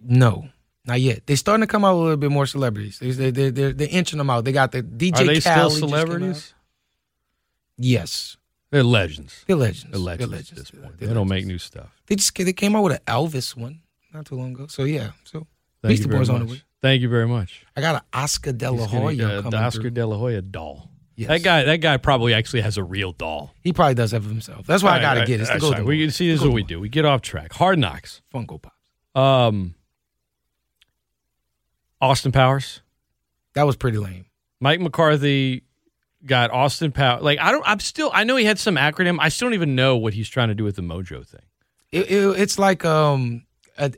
No, not yet. They're starting to come out with a little bit more celebrities. They're inching them out. They got the DJ Khaled. Are they still celebrities? Yes. They're legends. They're legends. At this point. They don't make new stuff. They came out with an Elvis one not too long ago. So, yeah. So, Beastie Boys on the way. Thank you very much. I got an Oscar De La Hoya coming Oscar through. De La Hoya doll. Yes. That guy probably actually has a real doll. He probably does have himself. That's why right, I got to get it. See, this is what we do. We get off track. Hard Knocks. Funko Pops. Austin Powers. That was pretty lame. Mike McCarthy got Austin Powers. Like, I know he had some acronym. I still don't even know what he's trying to do with the mojo thing. It's like an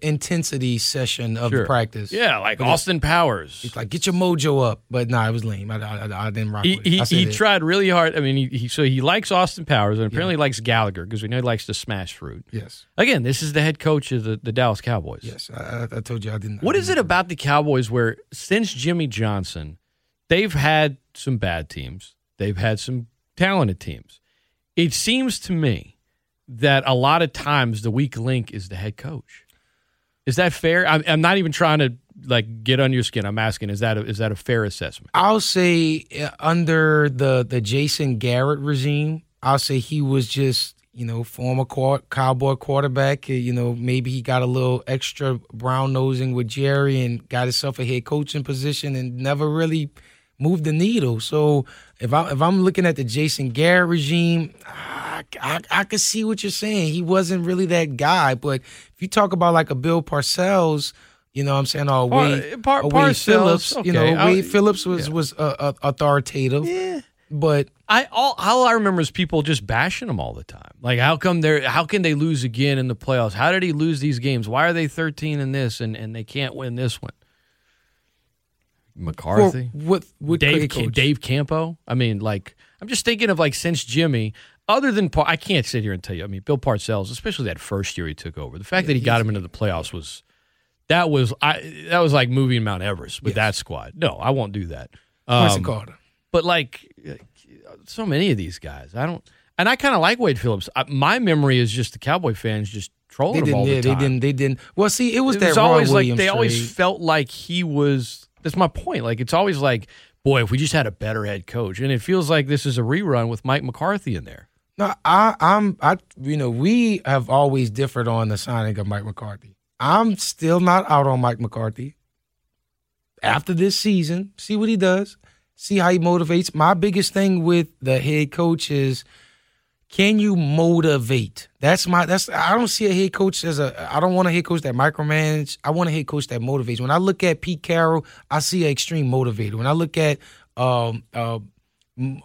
intensity session of the practice. Yeah, like but Austin Powers. It's like, get your mojo up. But it was lame. I didn't rock with it. He tried really hard. I mean, he likes Austin Powers and apparently likes Gallagher because we know he likes to smash fruit. Yes. Again, this is the head coach of the Dallas Cowboys. Yes, I told you I didn't. What is it about the Cowboys where since Jimmy Johnson, they've had some bad teams. They've had some talented teams. It seems to me that a lot of times the weak link is the head coach. Is that fair? I'm not even trying to like get under your skin. I'm asking, is that a fair assessment? I'll say under the Jason Garrett regime, I'll say he was just, former Cowboy quarterback. Maybe he got a little extra brown-nosing with Jerry and got himself a head coaching position and never really – move the needle. So if I'm looking at the Jason Garrett regime, I could see what you're saying. He wasn't really that guy. But if you talk about like a Bill Parcells, Wade Phillips, okay. Wade Phillips was authoritative. Yeah. But all I remember is people just bashing him all the time. Like, how can they lose again in the playoffs? How did he lose these games? Why are they 13 in this and they can't win this one? McCarthy, what Dave Campo. I mean, like, I'm just thinking of like since Jimmy. Other than I can't sit here and tell you. I mean, Bill Parcells, especially that first year he took over, the fact that he got him into the playoffs was like moving Mount Everest with that squad. No, I won't do that. But like so many of these guys, I kind of like Wade Phillips. My memory is just the Cowboy fans just trolling him all the time. They didn't. Well, see, it was that always Ron Williams like they trade. Always felt like he was. That's my point. Like, it's always like, boy, if we just had a better head coach. And it feels like this is a rerun with Mike McCarthy in there. No, we have always differed on the signing of Mike McCarthy. I'm still not out on Mike McCarthy. After this season, see what he does, see how he motivates. My biggest thing with the head coach is, can you motivate? I don't see a head coach I don't want a head coach that micromanage. I want a head coach that motivates. When I look at Pete Carroll, I see an extreme motivator. When I look at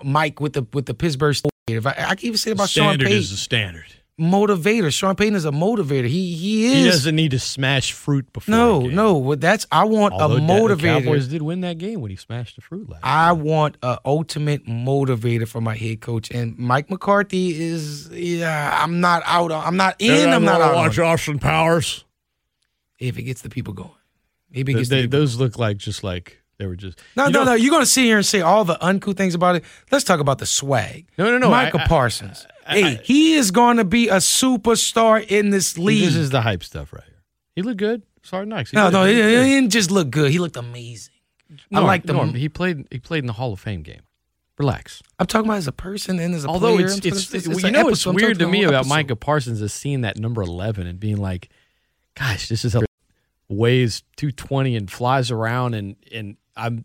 Mike with the Pittsburgh Steelers, I can even say about Sean Payton. Standard is the standard. Motivator. Sean Payton is a motivator. He is. He doesn't need to smash fruit before. No. Well, I want a motivator. The Cowboys did win that game when he smashed the fruit last night. I want an ultimate motivator for my head coach, and Mike McCarthy is. Yeah, I'm not out. I'm not in. They're I'm not out. Watch Austin Powers. If it gets the people going, maybe it gets the people those going. Look like just like. They were just no. You're gonna sit here and say all the uncouth things about it. Let's talk about the swag. No. Michael Parsons. He is gonna be a superstar in this league. This is the hype stuff right here. He looked good. It's Hard Knocks. He didn't just look good. He looked amazing. I like the Norm. He played in the Hall of Fame game. Relax. I'm talking about as a person and as a player. Although it's weird to me about Michael Parsons is seeing that number 11 and being like, gosh, this is a weighs 220 and flies around and. I'm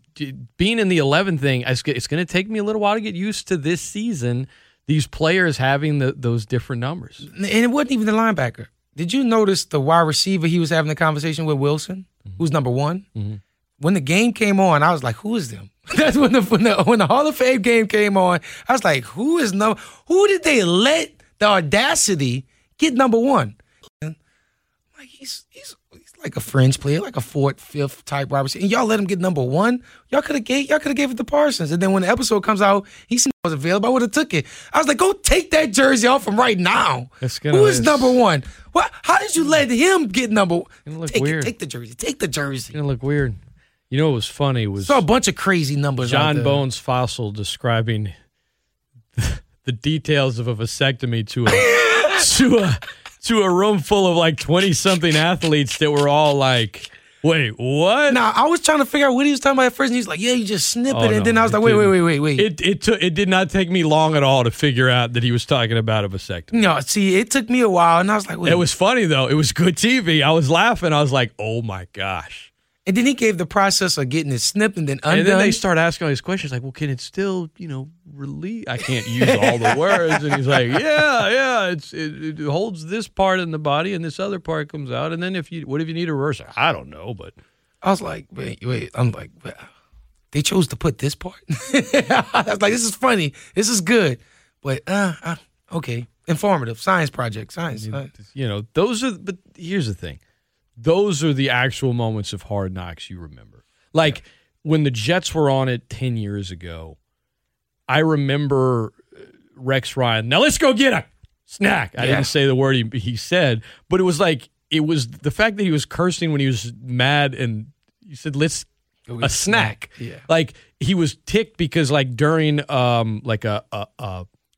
being in the 11 thing. It's going to take me a little while to get used to this season. These players having those different numbers, and it wasn't even the linebacker. Did you notice the wide receiver? He was having a conversation with Wilson, mm-hmm. who's number one. Mm-hmm. When the game came on, I was like, "Who is them?" That's when the Hall of Fame game came on. I was like, "Who is number? Who did they let the audacity get number one?" And I'm like he's. Like a fringe player, like a fourth, fifth type wide receiver, and y'all let him get number one. Y'all could have gave it to Parsons, and then when the episode comes out, he said I was available. I would have took it. I was like, go take that jersey off him right now. Who is number one? What? How did you let him get number one? Take the jersey. It's gonna look weird. You know what was funny was saw a bunch of crazy numbers. John Bones Fossil describing the details of a vasectomy to a to a room full of like 20-something athletes that were all like, wait, what? Nah, I was trying to figure out what he was talking about at first, and he was like, yeah, you just snip it. And then I was like, wait. It did not take me long at all to figure out that he was talking about a vasectomy. No, see, it took me a while, and I was like, wait. It was funny, though. It was good TV. I was laughing. I was like, oh, my gosh. And then he gave the process of getting it snipped and then undone. And then they start asking all these questions like, well, can it still, you know, release? I can't use all the words. And he's like, yeah, it holds this part in the body and this other part comes out. And then what if you need a reverser? I don't know, but. I was like, wait. I'm like, they chose to put this part? I was like, this is funny. This is good. But, okay. Informative. Science project. Science. You know, but here's the thing. Those are the actual moments of Hard Knocks you remember. Like, when the Jets were on it 10 years ago, I remember Rex Ryan, now let's go get a snack. I didn't say the word he said, but it was like, it was the fact that he was cursing when he was mad and he said, let's go get a snack. Yeah. Like, he was ticked because, like, during like a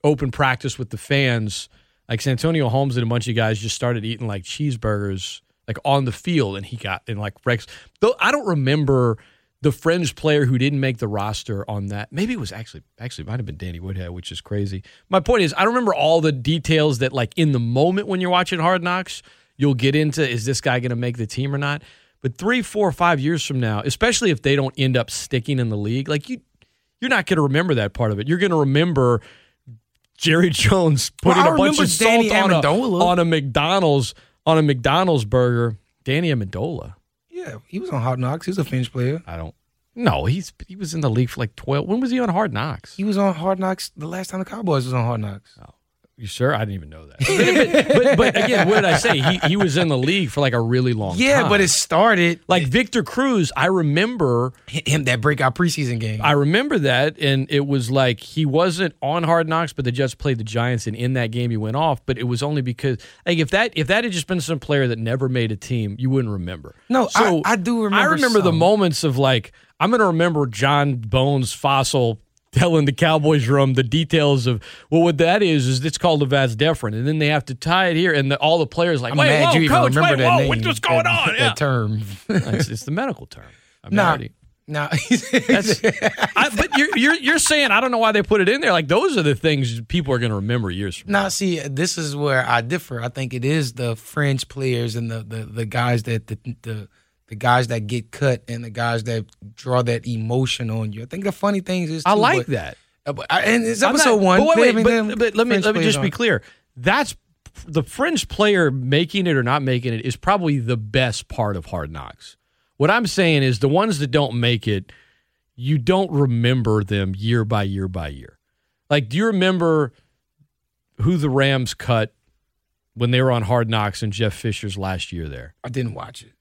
open practice with the fans, like Santonio Holmes and a bunch of guys just started eating, like, cheeseburgers like on the field, and he got in like Rex. Though I don't remember the fringe player who didn't make the roster on that. Maybe it was actually it might have been Danny Woodhead, which is crazy. My point is, I don't remember all the details that like in the moment when you're watching Hard Knocks, you'll get into is this guy going to make the team or not. But 3, 4, 5 years from now, especially if they don't end up sticking in the league, like you're not going to remember that part of it. You're going to remember Jerry Jones putting a bunch of Danny salt on a McDonald's burger, Danny Amendola. Yeah, he was on Hard Knocks. He was a fringe player. He was in the league for like 12. When was he on Hard Knocks? He was on Hard Knocks the last time the Cowboys was on Hard Knocks. Oh, you sure? I didn't even know that. but again, what did I say? He was in the league for like a really long time. Yeah, but it started. Like Victor Cruz, I remember. Him, that breakout preseason game. I remember that, and it was like he wasn't on Hard Knocks, but the Jets played the Giants, and in that game he went off, but it was only because, like, if that had just been some player that never made a team, you wouldn't remember. No, so I do remember. I remember the moments of, like, I'm going to remember John Bones Fossil telling the Cowboys room the details of, well, what that is it's called a vas deferens, and then they have to tie it here, and all the players like, what's going on? That term. It's the medical term. No. But you're saying, I don't know why they put it in there. Like, those are the things people are going to remember years from now. See, this is where I differ. I think it is the fringe players and the guys that the guys that get cut and the guys that draw that emotion on you. I think the funny things is too, I like that. And it's episode one. But let me just be clear. That's the fringe player making it or not making it is probably the best part of Hard Knocks. What I'm saying is the ones that don't make it, you don't remember them year by year by year. Like, do you remember who the Rams cut when they were on Hard Knocks and Jeff Fisher's last year there? I didn't watch it.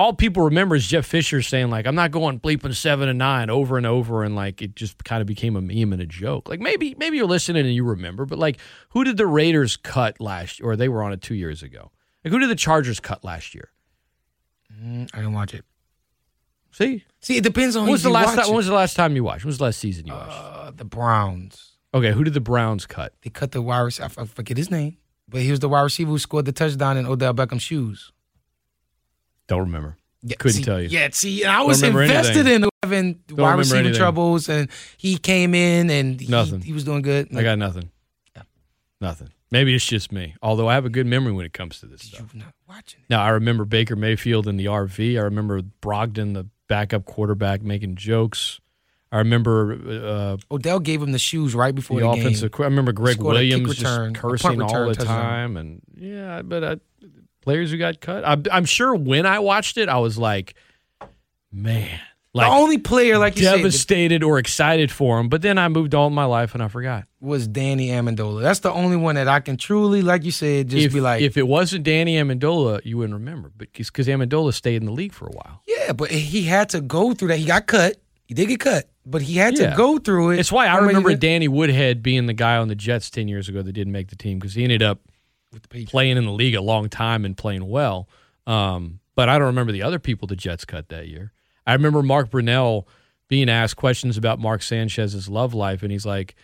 All people remember is Jeff Fisher saying, like, I'm not going bleeping 7 and 9 over and over, and, like, it just kind of became a meme and a joke. Like, maybe you're listening and you remember, but, like, who did the Raiders cut last year? Or they were on it 2 years ago. Like, who did the Chargers cut last year? I didn't watch it. See, it depends on when was the last time you watched? When was the last season you watched? The Browns. Okay, who did the Browns cut? They cut the wide receiver. I forget his name, but he was the wide receiver who scored the touchdown in Odell Beckham's shoes. Don't remember. Yeah, Couldn't tell you. Yeah, see, I was invested in having wide receiver troubles, and he came in and he was doing good. I got nothing. Yeah. Nothing. Maybe it's just me, although I have a good memory when it comes to this stuff. You're not watching it. No, I remember Baker Mayfield in the RV. I remember Brogdon, the backup quarterback, making jokes. I remember Odell gave him the shoes right before the offensive game. I remember Greg Williams just cursing all the time. And yeah, but players who got cut. I'm sure when I watched it, I was like, man. Like, the only player, like you said, devastated or excited for him. But then I moved on in my life and I forgot. Was Danny Amendola. That's the only one that I can truly, like you said, just be like. If it wasn't Danny Amendola, you wouldn't remember. Because Amendola stayed in the league for a while. Yeah, but he had to go through that. He got cut. He did get cut, but he had to go through it. It's why I remember Danny Woodhead being the guy on the Jets 10 years ago that didn't make the team, because he ended up playing in the league a long time and playing well. But I don't remember the other people the Jets cut that year. I remember Mark Brunell being asked questions about Mark Sanchez's love life, and he's like,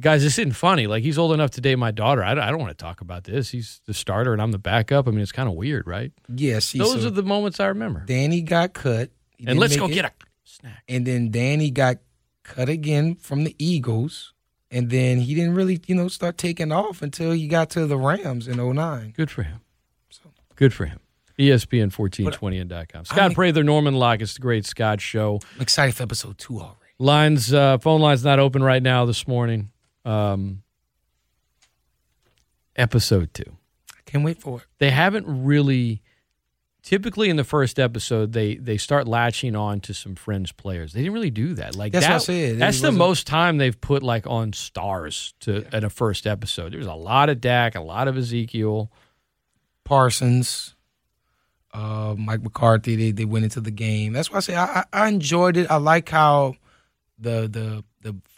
guys, this isn't funny. Like, he's old enough to date my daughter. I don't want to talk about this. He's the starter, and I'm the backup. I mean, it's kind of weird, right? Yes. Those are the moments I remember. Danny got cut. And let's go get a snack. And then Danny got cut again from the Eagles, and then he didn't really, you know, start taking off until he got to the Rams in 2009. Good for him. So. Good for him. ESPN 1420.com. Scott Prather, Norman Locke. It's the Great Scott Show. I'm excited for episode 2 already. Lines, phone line's not open right now this morning. Episode 2. I can't wait for it. They haven't really. Typically, in the first episode, they start latching on to some friends players. They didn't really do that. Like that's what I said. That's the most time they've put like on stars to in a first episode. There was a lot of Dak, a lot of Ezekiel, Parsons, Mike McCarthy. They went into the game. That's why I say I enjoyed it. I like how the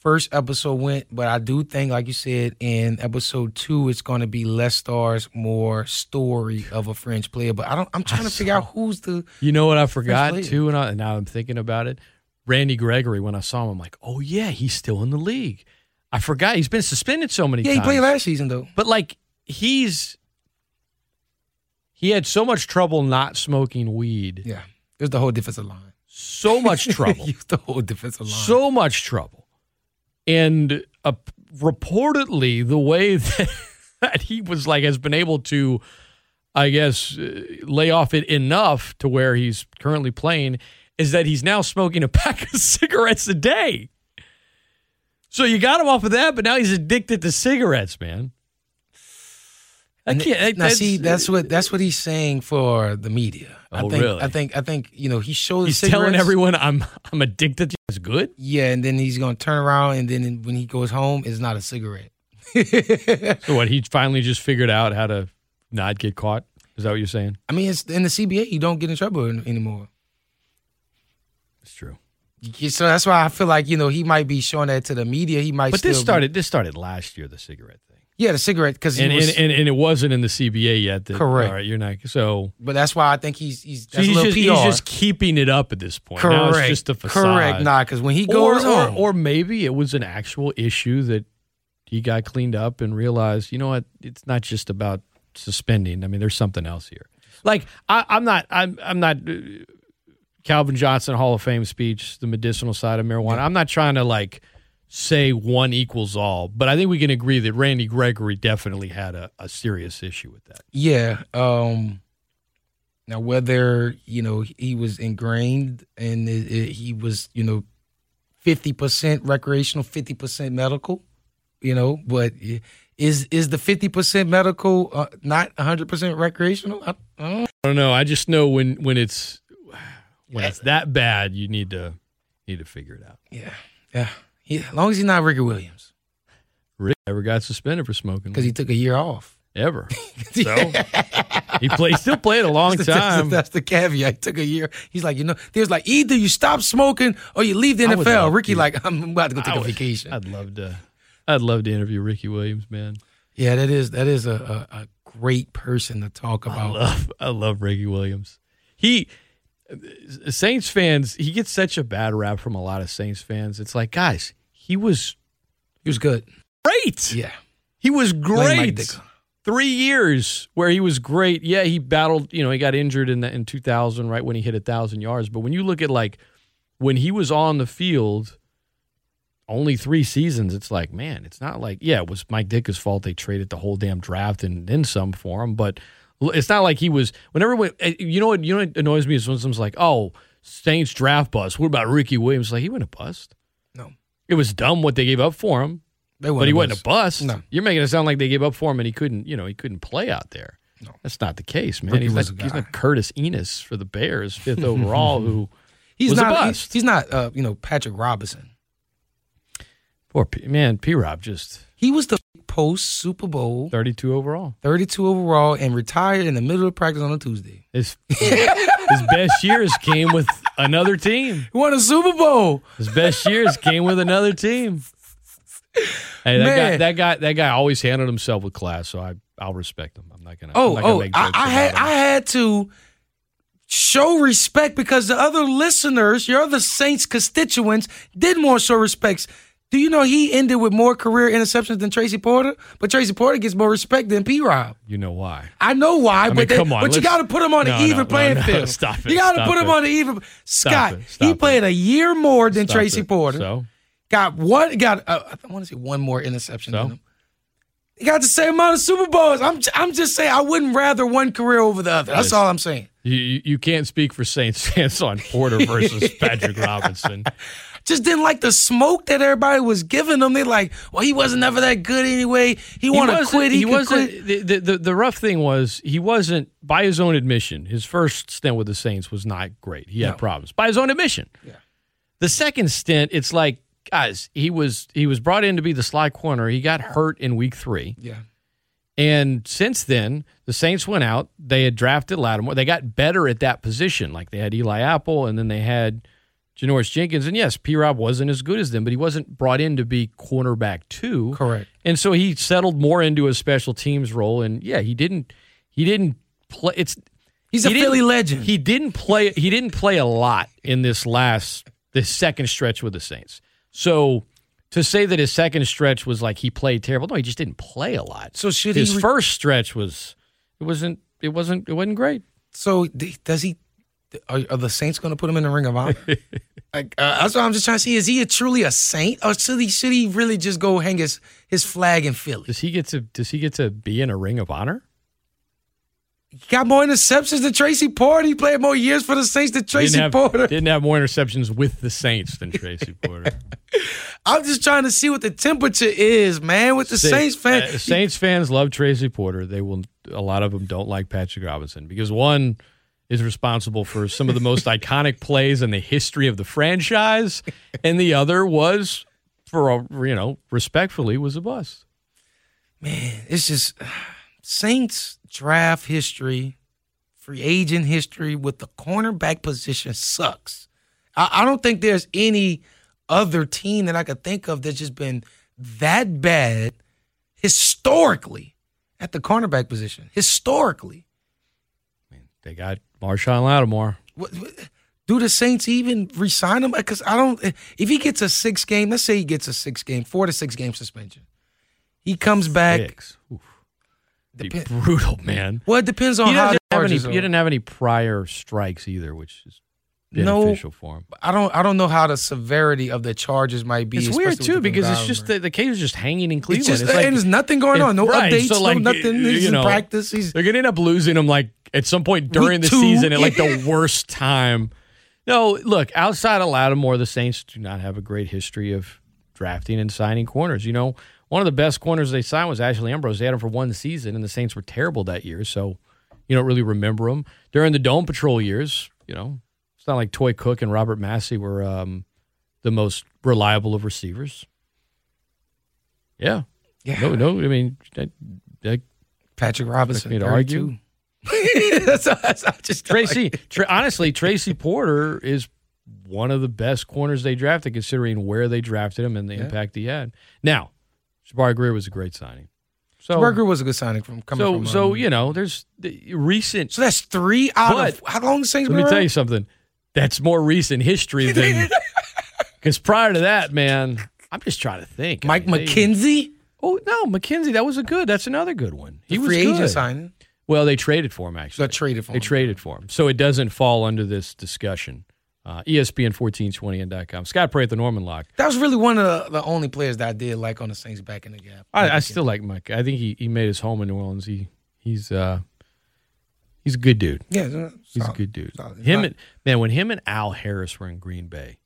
first episode went, but I do think, like you said, in episode 2, it's going to be less stars, more story of a fringe player. But I'm trying to figure out who's the. You know what I forgot too, and now I'm thinking about it. Randy Gregory. When I saw him, I'm like, oh yeah, he's still in the league. I forgot he's been suspended so many times. Yeah, he played last season though. But like he had so much trouble not smoking weed. Yeah, there's the whole defensive line. So much trouble. The whole defensive line. So much trouble. And reportedly, the way that he was like has been able to, I guess, lay off it enough to where he's currently playing is that he's now smoking a pack of cigarettes a day. So you got him off of that, but now he's addicted to cigarettes, man. That's what he's saying for the media. Oh, really? I think you know he shows. He's telling everyone I'm addicted to. It's good. Yeah, and then he's gonna turn around, and then when he goes home, it's not a cigarette. So what? He finally just figured out how to not get caught. Is that what you're saying? I mean, it's in the CBA. You don't get in trouble anymore. It's true. So that's why I feel like you know he might be showing that to the media. He might. But still this started last year. The cigarette thing. Yeah, the cigarette because and it wasn't in the CBA yet. Correct. All right, you're not so. But that's why I think he's just keeping it up at this point. Correct. Now it's just a facade. Correct. Nah, because when he goes home, or maybe it was an actual issue that he got cleaned up and realized, you know what, it's not just about suspending. I mean, there's something else here. Like I'm not Calvin Johnson Hall of Fame speech, the medicinal side of marijuana. I'm not trying to like. Say one equals all, but I think we can agree that Randy Gregory definitely had a serious issue with that. Yeah. Now, whether, you know, he was ingrained and he was, you know, 50% recreational, 50% medical, you know, but is the 50% medical not 100% recreational? I don't know. I just know when it's that bad, you need to figure it out. Yeah. Yeah. Yeah, as long as he's not Ricky Williams. Rick never got suspended for smoking. Because he took a year off. Ever. So he still played a long time. That's the caveat. He took a year. He's like, you know, there's like either you stop smoking or you leave the NFL. Ricky, like, I'm about to go take a vacation. I'd love to interview Ricky Williams, man. Yeah, that is a great person to talk about. I love Ricky Williams. Saints fans, he gets such a bad rap from a lot of Saints fans. It's like, guys, he was good. Great. Yeah. He was great. 3 years where he was great. Yeah, he battled, you know, he got injured in 2000 right when he hit 1,000 yards. But when you look at like when he was on the field, only 3 seasons, it's like, man, it's not like, yeah, it was Mike Dick's fault they traded the whole damn draft and then some for him, but it's not like he was. You know what annoys me is when someone's like, "Oh, Saints draft bust. What about Ricky Williams?" Like he wouldn't a bust. No, it was dumb what they gave up for him. But he wasn't a bust. No, you're making it sound like they gave up for him and he couldn't. You know, he couldn't play out there. No, that's not the case, man. He's not Curtis Enos for the Bears, 5th overall. Who was a bust. He's not. You know, Patrick Robinson. Poor man, P-Rob just. He was the post Super Bowl 32 overall, and retired in the middle of practice on a Tuesday. His best years came with another team. He won a Super Bowl. His best years came with another team. Hey, that guy always handled himself with class. So I'll respect him. I'm not gonna. I'm not gonna make jokes about him. I had to show respect because the other listeners, your other Saints constituents, did more show respects. Do you know he ended with more career interceptions than Tracy Porter? But Tracy Porter gets more respect than P-Rob. You know why. I know why, but you got to put him on an even playing field. Stop it. You got to put him on an even – Scott, he played a year more than Tracy Porter. So? Got one more interception than him. He got the same amount of Super Bowls. I'm just saying I wouldn't rather one career over the other. That's all I'm saying. You can't speak for Saints fans on Porter versus Patrick Robinson. Just didn't like the smoke that everybody was giving them. They're like, well, he wasn't ever that good anyway. He wanted to quit. He wasn't. Quit. The rough thing was he wasn't, by his own admission, his first stint with the Saints was not great. He had problems. By his own admission. Yeah. The second stint, it's like, guys, he was brought in to be the sly corner. He got hurt in week 3. Yeah. And since then, the Saints went out. They had drafted Lattimore. They got better at that position. Like they had Eli Apple, and then they had Janoris Jenkins. And yes, P-Rob wasn't as good as them, but he wasn't brought in to be cornerback 2. Correct. And so he settled more into a special teams role. And yeah, he didn't play. He's a Philly legend. He didn't play a lot in this second stretch with the Saints. So to say that his second stretch was like he played terrible, no, he just didn't play a lot. So his first stretch was it wasn't great. So does he? Are the Saints going to put him in the Ring of Honor? That's what I'm just trying to see. Is he truly a Saint, or should he really just go hang his flag in Philly? Does he get to be in a Ring of Honor? He got more interceptions than Tracy Porter. He played more years for the Saints than Tracy Porter. Didn't have more interceptions with the Saints than Tracy Porter. I'm just trying to see what the temperature is, man, with the Saints fans. Saints fans love Tracy Porter. A lot of them don't like Patrick Robinson because one is responsible for some of the most iconic plays in the history of the franchise, and the other was, respectfully, was a bust. Man, it's just Saints draft history, free agent history with the cornerback position sucks. I don't think there's any other team that I could think of that's just been that bad historically at the cornerback position. Historically. I mean, they got Marshawn Lattimore. Do the Saints even re-sign him? Because if he gets a 6-game, let's say he gets a 4 to 6-game suspension. He comes back. 6. Oof. Be brutal, man. Well, it depends on how you didn't have any prior strikes either, which is beneficial for him. I don't know how the severity of the charges might be. It's weird too because it's just the case is just hanging in Cleveland. And there's nothing going on. No updates. So like, no nothing. He's in practice. They're gonna end up losing him like at some point during the season at like the worst time. No, look, outside of Lattimore, the Saints do not have a great history of drafting and signing corners. You know. One of the best corners they signed was Ashley Ambrose. They had him for one season, and the Saints were terrible that year, so you don't really remember him. During the Dome Patrol years, you know, it's not like Toy Cook and Robert Massey were the most reliable of receivers. Yeah. No, I mean, Patrick Robinson. Me to argue. Honestly, Tracy Porter is one of the best corners they drafted, considering where they drafted him and the impact he had. Now, Jabari Greer was a great signing. Jabari Greer was a good signing from coming from. There's the recent. So that's 3 out of how long the Saints been around? Let me tell you something. That's more recent history than because prior to that, man, I'm just trying to think. McKenzie? McKenzie. That's another good one. He was free agent signing. Well, they traded for him actually. So it doesn't fall under this discussion. ESPN1420.com. Scott Prather, Norman Locke. That was really one of the only players that I did like on the Saints back in the gap. I still like Mike. I think he made his home in New Orleans. He's a good dude. Yeah, he's a good dude. When him and Al Harris were in Green Bay.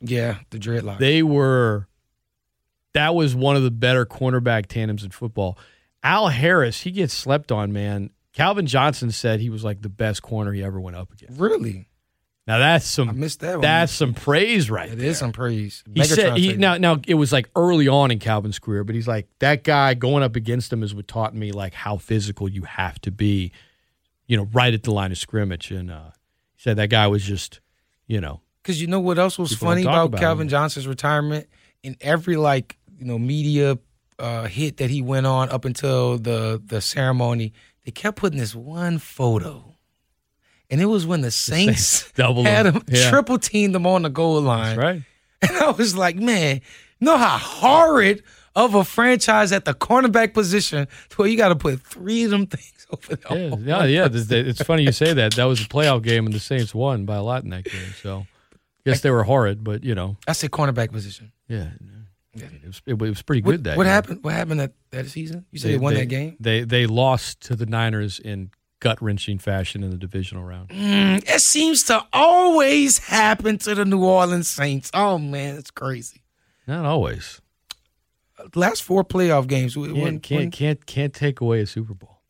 Yeah, the dreadlocks. That was one of the better cornerback tandems in football. Al Harris, he gets slept on, man. Calvin Johnson said he was like the best corner he ever went up against. Really? Now that's I missed that one. That's some praise right there. It is some praise. He said it was like early on in Calvin's career, but he's like, that guy going up against him is what taught me like how physical you have to be, right at the line of scrimmage. And he said that guy was just, Because you know what else was funny about Calvin Johnson's retirement? In every media hit that he went on up until the ceremony, they kept putting this one photo. And it was when the Saints had him, triple teamed them on the goal line. That's right. And I was like, man, you know how horrid of a franchise at the cornerback position to where you got to put three of them things over there. Yeah. It's funny you say that. That was a playoff game, and the Saints won by a lot in that game. So yes, they were horrid, but, you know. I said cornerback position. Yeah. It was pretty good that year. Happened? What happened that season? You said they won that game? They lost to the Niners in gut-wrenching fashion in the divisional round. It seems to always happen to the New Orleans Saints. Oh, man, it's crazy. Not always. Last four playoff games. Can't take away a Super Bowl.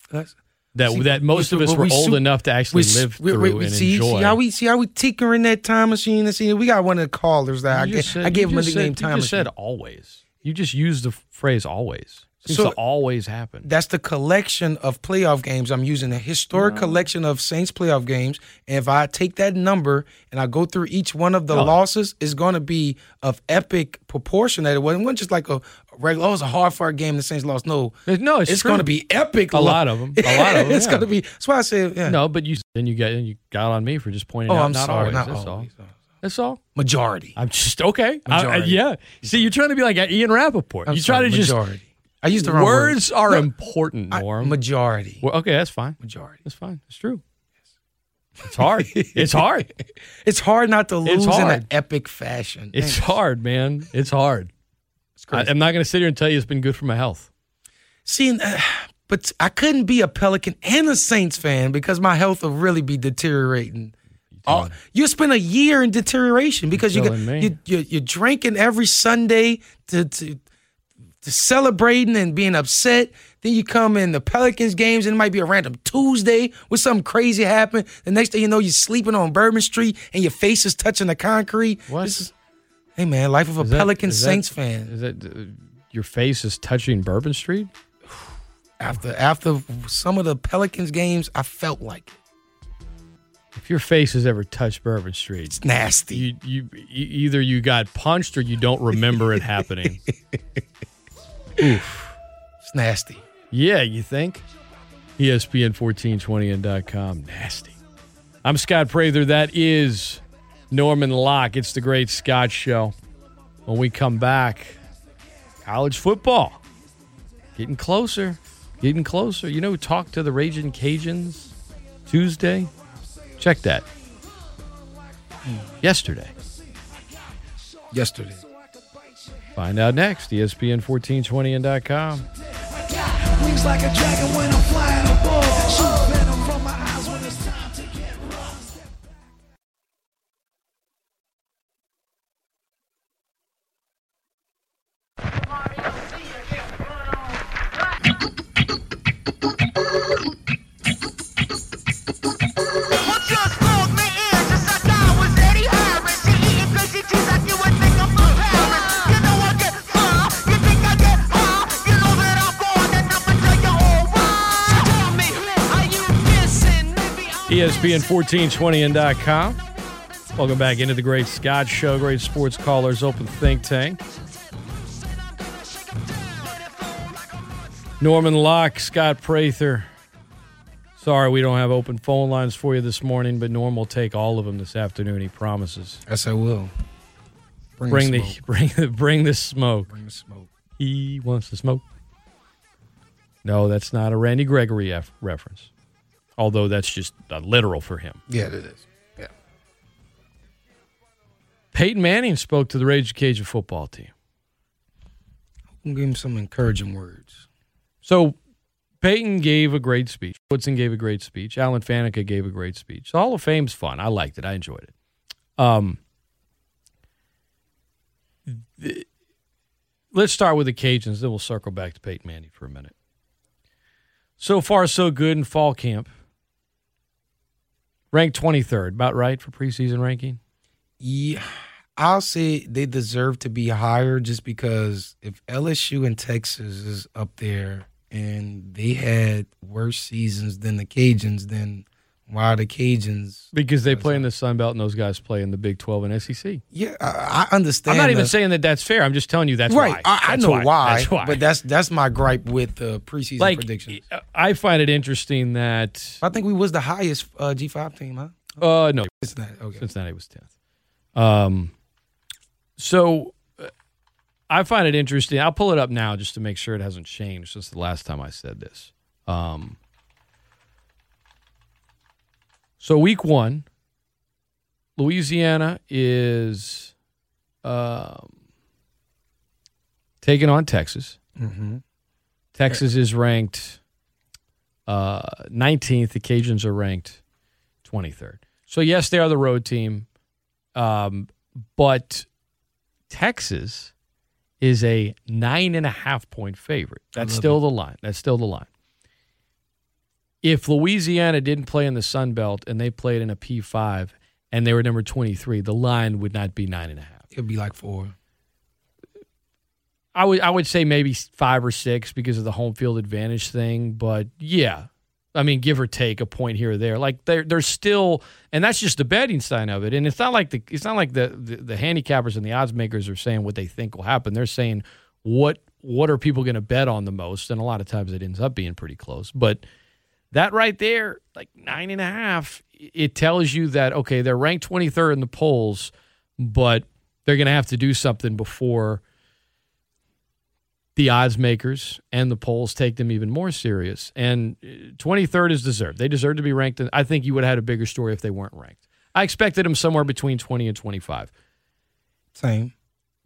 Most of us were old enough to actually live through and enjoy. See how we tinkering that time machine? And see, we got one of the callers that I gave him a nickname time machine. You just said always. You just used the phrase always. Seems to always happen. That's the collection of playoff games. I'm using a historic collection of Saints playoff games. And if I take that number and I go through each one of the losses, it's going to be of epic proportion. That it wasn't just like a regular, it was a hard-fought game the Saints lost. No, it's going to be epic. A lot of them. It's going to be. That's why I said, yeah. No, but you got on me for just pointing out. Oh, I'm sorry. That's all. Majority. I'm just, okay. Yeah. See, you're trying to be like Ian Rapoport. Majority. I used the wrong word. Words are important, Norm. Majority. Well, okay, that's fine. Majority. That's fine. It's true. Yes. It's hard. It's hard not to lose in an epic fashion. It's hard, man. It's hard. It's crazy. I'm not going to sit here and tell you it's been good for my health. See, but I couldn't be a Pelican and a Saints fan because my health will really be deteriorating. You spend a year in deterioration because you're drinking every Sunday to celebrating and being upset. Then you come in the Pelicans games, and it might be a random Tuesday with something crazy happen. The next thing you know, you're sleeping on Bourbon Street, and your face is touching the concrete. What? Hey, man, life of a Pelican Saints fan. Is that your face is touching Bourbon Street? After some of the Pelicans games, I felt like it. If your face has ever touched Bourbon Street, it's nasty. Either you got punched or you don't remember it happening. Oof. It's nasty. Yeah, you think? ESPN1420n.com. Nasty. I'm Scott Prather. That is Norman Locke. It's the Great Scott Show. When we come back, college football. Getting closer. Getting closer. You know, talk to the Ragin' Cajuns Tuesday. Check that. Yesterday. Find out next, ESPN1420n.com. Wings like a dragon when I'm flying above. Shoot venom from my eyes when it's time to get rough. ESPN1420n.com. Welcome back into the Great Scott Show. Great sports callers, open think tank. Norman Locke, Scott Prather. Sorry we don't have open phone lines for you this morning, but Norm will take all of them this afternoon, he promises. Yes, I will. Bring the smoke. He wants the smoke. No, that's not a Randy Gregory reference. Although that's just literal for him. Yeah, it is. Yeah. Peyton Manning spoke to the Ragin' Cajun football team. I'm going to give him some encouraging words. So Peyton gave a great speech. Woodson gave a great speech. Alan Faneca gave a great speech. The Hall of Fame's fun. I liked it. I enjoyed it. Let's start with the Cajuns, then we'll circle back to Peyton Manning for a minute. So far, so good in fall camp. Ranked 23rd, about right for preseason ranking? Yeah, I'll say they deserve to be higher just because if LSU and Texas is up there and they had worse seasons than the Cajuns, then why the Cajuns. Because they play in the Sun Belt and those guys play in the Big 12 and SEC. Yeah, I understand. I'm not even saying that that's fair. I'm just telling you that's right. Why. I know why. That's why. But that's my gripe with the preseason predictions. I find it interesting that. I think we was the highest G5 team, huh? No. Cincinnati was 10th. So I find it interesting. I'll pull it up now just to make sure it hasn't changed since the last time I said this. So week one, Louisiana is taking on Texas. Mm-hmm. Texas is ranked 19th. The Cajuns are ranked 23rd. So, yes, they are the road team, but Texas is a 9.5-point favorite. That's still the line. That's still the line. If Louisiana didn't play in the Sun Belt and they played in a P5 and they were number 23, the line would not be 9.5. It would be like 4. I would say maybe 5 or 6 because of the home field advantage thing. But yeah, I mean, give or take a point here or there. Like they're still, and that's just the betting sign of it. And it's not like the handicappers and the odds makers are saying what they think will happen. They're saying what are people going to bet on the most, and a lot of times it ends up being pretty close, but. That right there, like 9.5, it tells you that, okay, they're ranked 23rd in the polls, but they're going to have to do something before the odds makers and the polls take them even more serious. And 23rd is deserved. They deserve to be ranked. And I think you would have had a bigger story if they weren't ranked. I expected them somewhere between 20 and 25. Same.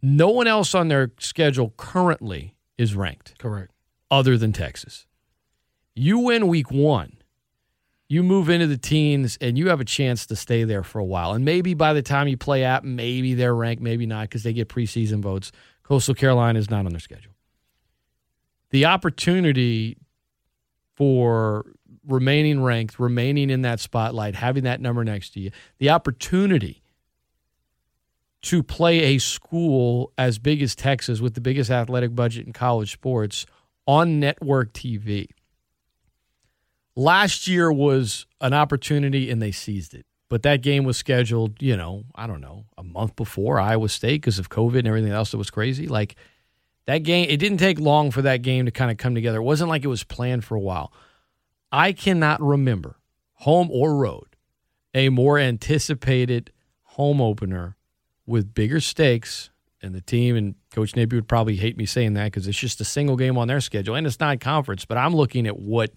No one else on their schedule currently is ranked. Correct. Other than Texas. You win week one, you move into the teens, and you have a chance to stay there for a while. And maybe by the time you play out, maybe they're ranked, maybe not, because they get preseason votes. Coastal Carolina is not on their schedule. The opportunity for remaining ranked, remaining in that spotlight, having that number next to you, the opportunity to play a school as big as Texas with the biggest athletic budget in college sports on network TV. Last year was an opportunity, and they seized it. But that game was scheduled, a month before Iowa State because of COVID and everything else that was crazy. Like, that game, it didn't take long for that game to kind of come together. It wasn't like it was planned for a while. I cannot remember, home or road, a more anticipated home opener with bigger stakes. And the team, and Coach Napier would probably hate me saying that because it's just a single game on their schedule, and it's not conference. But I'm looking at what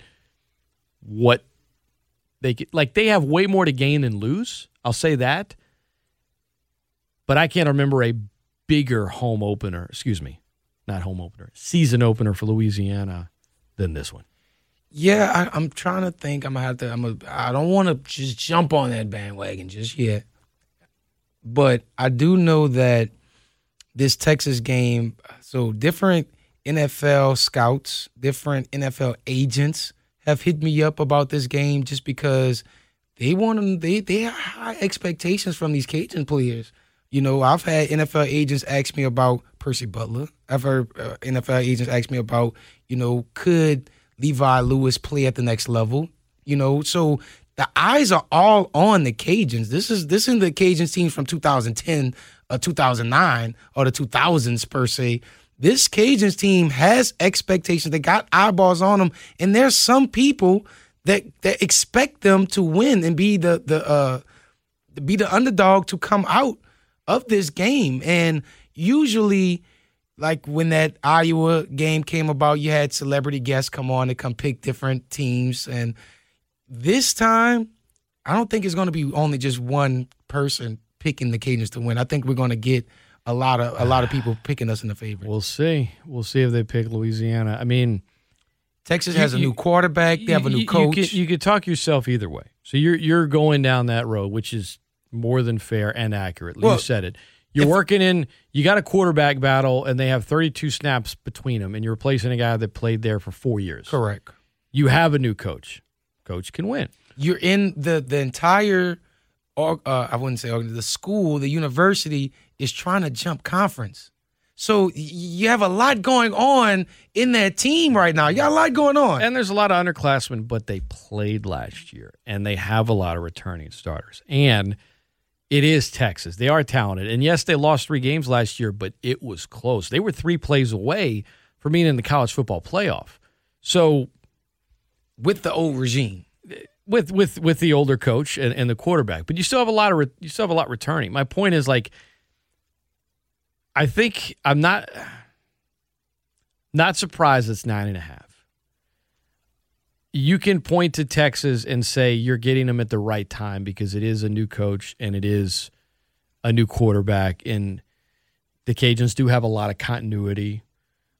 they could, like, they have way more to gain than lose. I'll say that. But I can't remember a bigger season opener for Louisiana than this one. Yeah, I'm trying to think. I don't want to just jump on that bandwagon just yet. But I do know that this Texas game, so different NFL scouts, different NFL agents have hit me up about this game just because they want them. They have high expectations from these Cajun players. You know, I've had NFL agents ask me about Percy Butler. I've heard NFL agents ask me about, could Levi Lewis play at the next level? So the eyes are all on the Cajuns. This is the Cajun team from 2010 or 2009 or the 2000s per se. This Cajuns team has expectations. They got eyeballs on them, and there's some people that expect them to win and be the underdog to come out of this game. And usually, like when that Iowa game came about, you had celebrity guests come on and come pick different teams. And this time, I don't think it's going to be only just one person picking the Cajuns to win. I think we're going to get a lot of people picking us in the favor. We'll see. We'll see if they pick Louisiana. I mean, Texas has a new quarterback. They have a new coach. You could talk yourself either way. So you're going down that road, which is more than fair and accurate. Well, you said it. You got a quarterback battle, and they have 32 snaps between them, and you're replacing a guy that played there for 4 years. Correct. You have a new coach. Coach can win. You're in the entire. The school, the university is trying to jump conference. So you have a lot going on in that team right now. You got a lot going on. And there's a lot of underclassmen, but they played last year, and they have a lot of returning starters. And it is Texas. They are talented. And, yes, they lost 3 games last year, but it was close. They were 3 plays away from being in the college football playoff. So with the old regime. With the older coach and the quarterback. But you still have a lot of returning. My point is, like, I think I'm not surprised it's 9.5. You can point to Texas and say you're getting them at the right time because it is a new coach and it is a new quarterback. And the Cajuns do have a lot of continuity,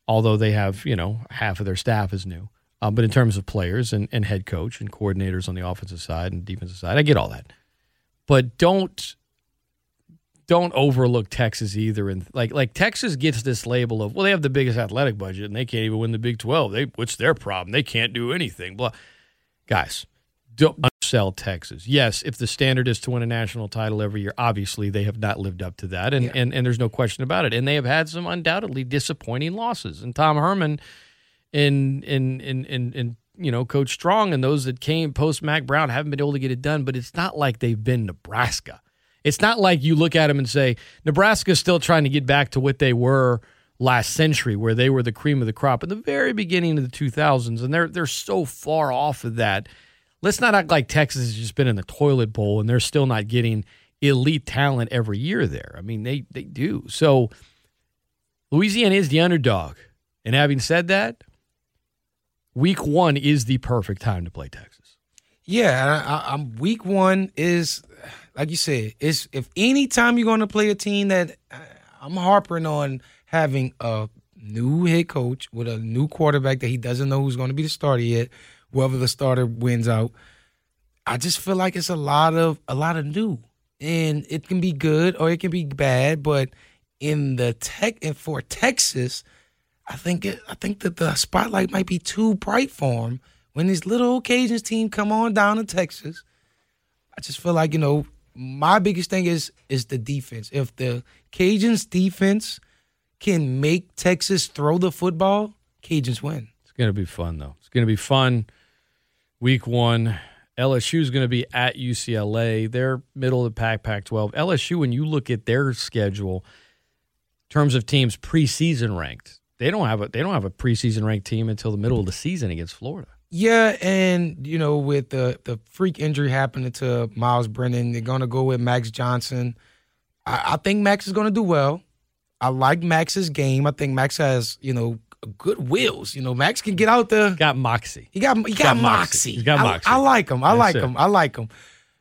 although they have, you know, half of their staff is new. But in terms of players and head coach and coordinators on the offensive side and defensive side, I get all that. But don't overlook Texas either. And like Texas gets this label of, well, they have the biggest athletic budget and they can't even win the Big 12. What's their problem? They can't do anything. Blah. Guys, don't undersell Texas. Yes, if the standard is to win a national title every year, obviously they have not lived up to that, and there's no question about it. And they have had some undoubtedly disappointing losses. And Tom Herman and you know, Coach Strong and those that came post Mac Brown haven't been able to get it done, but it's not like they've been Nebraska. It's not like you look at them and say, Nebraska's still trying to get back to what they were last century, where they were the cream of the crop at the very beginning of the 2000s, and they're so far off of that. Let's not act like Texas has just been in the toilet bowl and they're still not getting elite talent every year there. I mean, they do. So Louisiana is the underdog. And having said that, Week 1 is the perfect time to play Texas. Yeah, I'm Week 1 is, like you said, it's if any time you're going to play a team that I'm harping on having a new head coach with a new quarterback that he doesn't know who's going to be the starter yet, whether the starter wins out. I just feel like it's a lot of new, and it can be good or it can be bad. But in the tech and for Texas, I think that the spotlight might be too bright for him when this little Cajuns team come on down to Texas. I just feel like, you know, my biggest thing is the defense. If the Cajuns defense can make Texas throw the football, Cajuns win. It's going to be fun, though. It's going to be fun. Week 1, LSU's going to be at UCLA. They're middle of the pack, Pac-12. LSU, when you look at their schedule, in terms of teams preseason ranked, They don't have a preseason ranked team until the middle of the season against Florida. Yeah, and you know, with the freak injury happening to Miles Brennan, they're gonna go with Max Johnson. I think Max is gonna do well. I like Max's game. I think Max has, you know, good wheels. You know, Max can get out there. Got moxie. He got moxie. He's got moxie. I like him.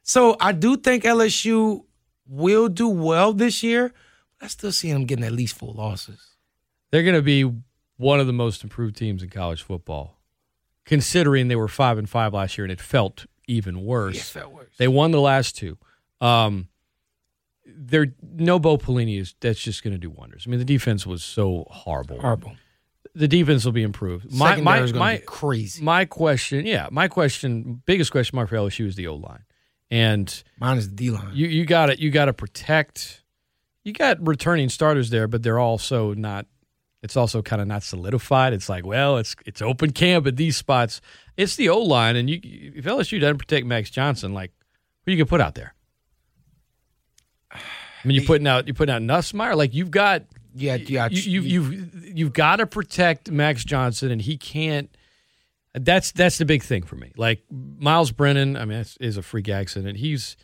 So I do think LSU will do well this year, but I still see him getting at least 4 losses. They're going to be one of the most improved teams in college football, considering they were 5-5 last year, and it felt even worse. Yes, it felt worse. They won the last 2. Bo Pelini that's just going to do wonders. I mean, the defense was so horrible. The defense will be improved. Secondary is going to be crazy. My question, biggest question mark for LSU is the O line, and mine is the D line. You got it. You got to protect. You got returning starters there, but they're also not. It's also kind of not solidified. It's like, well, it's open camp at these spots. It's the O-line, and if LSU doesn't protect Max Johnson, like, who you can put out there? I mean, you're putting out Nussmeier. Like, you've got to protect Max Johnson, and he can't. That's the big thing for me. Like Miles Brennan, I mean, is a freak accident. He's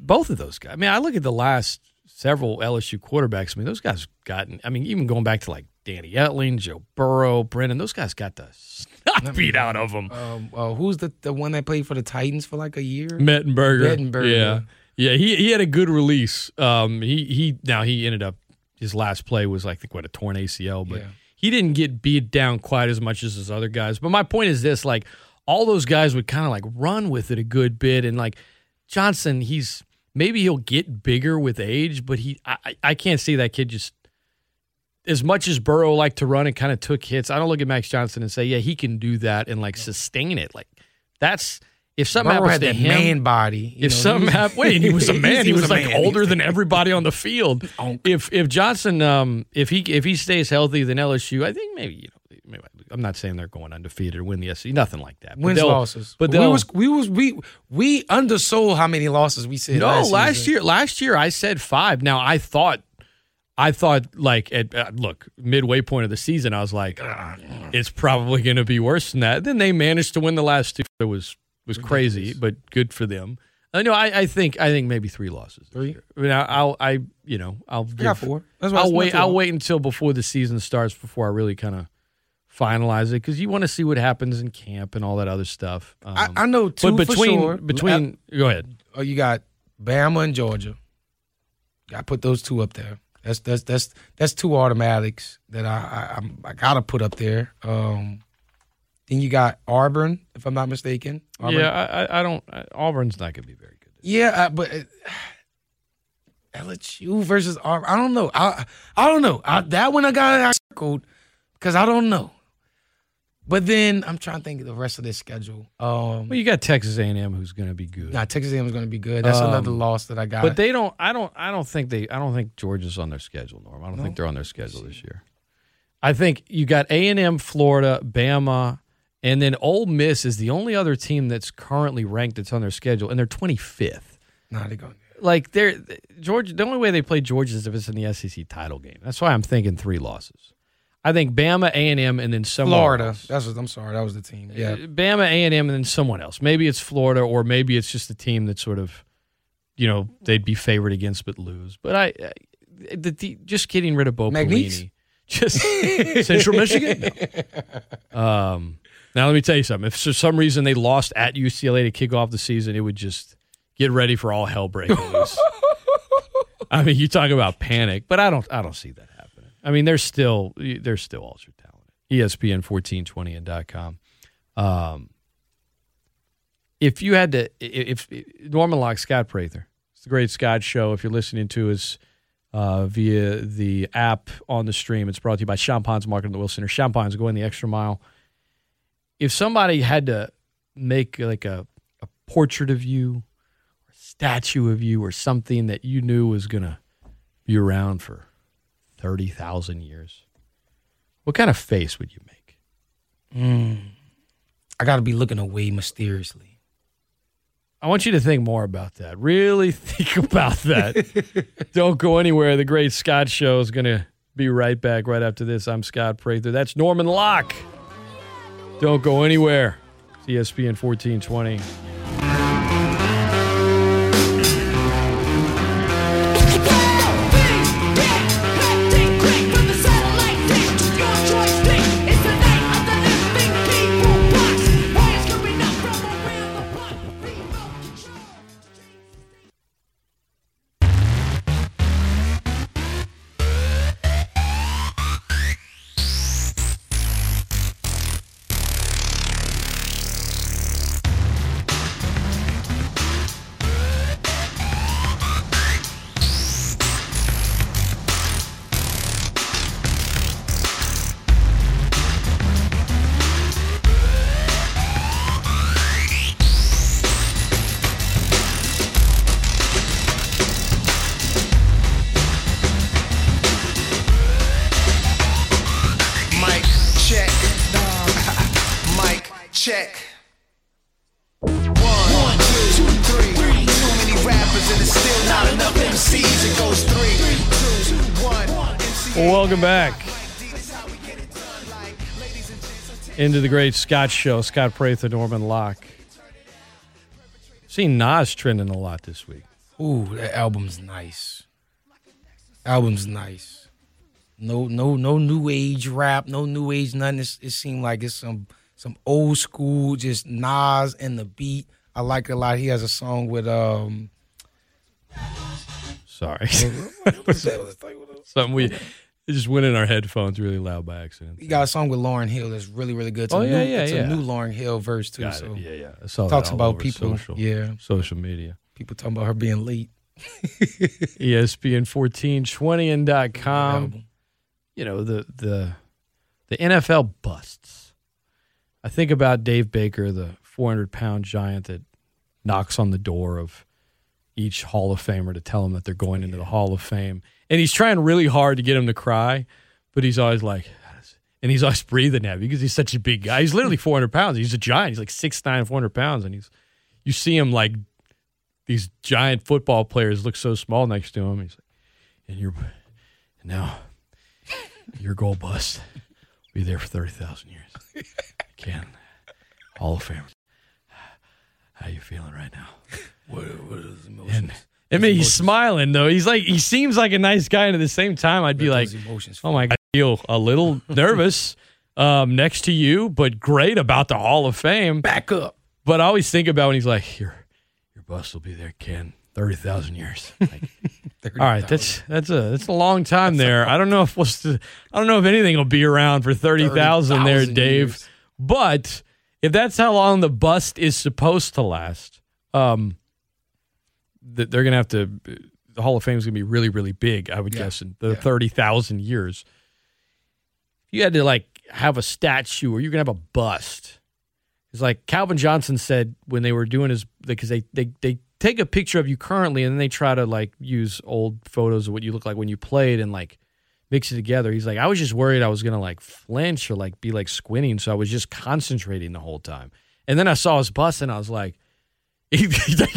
both of those guys. I mean, I look at the last several LSU quarterbacks. I mean, those guys gotten. I mean, even going back to like Danny Etling, Joe Burrow, Brennan, those guys got the snot beat out of them. Who's the one that played for the Titans for like a year? Mettenberger. Yeah. He had a good release. He ended up his last play was a torn ACL, but he didn't get beat down quite as much as his other guys. But my point is this: like all those guys would kind of like run with it a good bit, and like Johnson, he's. Maybe he'll get bigger with age, but I can't see that kid just – as much as Burrow liked to run and kind of took hits, I don't look at Max Johnson and say, yeah, he can do that and, sustain it. Like, that's – If something Burrow happens to him, man body. If something happened, he was a man. He was like older than everybody on the field. If Johnson, if he stays healthy, then LSU, I think maybe I'm not saying they're going undefeated or win the SEC, nothing like that. Wins losses, but we undersold how many losses we said. No, last year I said 5. Now I thought like at midway point of the season I was like, it's probably going to be worse than that. Then they managed to win the last 2. It was crazy, but good for them. I think maybe 3 losses. 3. I mean, I'll give 4. That's why I'll wait until before the season starts before I really kind of finalize it because you want to see what happens in camp and all that other stuff. I know too. But between, go ahead. Oh, you got Bama and Georgia. Got to put those 2 up there. That's 2 automatics that I gotta put up there. Then you got Auburn, if I'm not mistaken. Auburn. Yeah, I don't Auburn's not gonna be very good. Yeah, but LSU versus Auburn, I don't know. I don't know. That one I got circled because I don't know. But then I'm trying to think of the rest of this schedule. You got Texas A&M, who's going to be good. Nah, Texas A&M is going to be good. That's another loss that I got. But they don't. I don't think Georgia's on their schedule, Norm. I don't think they're on their schedule this year. I think you got A&M, Florida, Bama, and then Ole Miss is the only other team that's currently ranked that's on their schedule, and they're 25th. Nah, they're going. Like Georgia. The only way they play Georgia is if it's in the SEC title game. That's why I'm thinking 3 losses. I think Bama, A&M, and then someone else. Florida. That was the team. Yeah. Bama, A&M, and then someone else. Maybe it's Florida, or maybe it's just the team that sort of, they'd be favored against but lose. But just getting rid of Bo Pelini. Just Central Michigan? No. Now let me tell you something. If for some reason they lost at UCLA to kick off the season, it would just get ready for all hell breaking loose. I mean, you talk about panic, but I don't see that. I mean, they're still ultra talented. ESPN 1420 and .com. If you had to, if Norman Locke, Scott Prather, it's the Great Scott Show. If you're listening to us via the app on the stream, it's brought to you by Champagne's Market at the Will Center. Champagne's going the extra mile. If somebody had to make like a portrait of you, or a statue of you, or something that you knew was gonna be around for 30,000 years. What kind of face would you make? I got to be looking away mysteriously. I want you to think more about that. Really think about that. Don't go anywhere. The Great Scott Show is going to be right back right after this. I'm Scott Prather. That's Norman Locke. Don't go anywhere. It's ESPN 1420. Welcome back into the Great Scott Show. Scott Prather, Norman Locke. Seen Nas trending a lot this week. Ooh, that album's nice. No new age rap, no new age nothing. It seemed like it's some old school, just Nas and the beat. I like it a lot. He has a song with Sorry, something we. It just went in our headphones really loud by accident. You got a song with Lauryn Hill that's really, really good. It's a new Lauryn Hill verse, too. So I saw talks that about people. Social media. People talking about her being late. ESPN 1420 and .com. You know, the NFL busts. I think about Dave Baker, the 400-pound giant that knocks on the door of each Hall of Famer to tell them that they're going into the Hall of Fame. And he's trying really hard to get him to cry, but he's always like, and he's always breathing heavy because he's such a big guy. He's literally 400 pounds. He's a giant. He's like 6'9", 400 pounds. And he's, you see him like these giant football players look so small next to him. He's like, now your gold bust will be there for 30,000 years. Ken, Hall of Fame. How you feeling right now? What are the emotions? And, I mean, he's smiling though. He's like, he seems like a nice guy, and at the same time, I'd be like, "Oh my God, I feel a little nervous next to you, but great about the Hall of Fame." Back up. But I always think about when he's like, "Your bust will be there, Ken, 30,000 years." Like, 30, all right, that's a long time there. I don't know if anything will be around for 30,000 there, Dave. Years. But if that's how long the bust is supposed to last, they're going to have to – the Hall of Fame is going to be really, really big, I would guess, in the 30,000 years. You had to, like, have a statue or you're going to have a bust. It's like Calvin Johnson said when they were doing his – because they take a picture of you currently and then they try to, like, use old photos of what you look like when you played and, like, mix it together. He's like, I was just worried I was going to, like, flinch or, like, be, like, squinting, so I was just concentrating the whole time. And then I saw his bust and I was like – he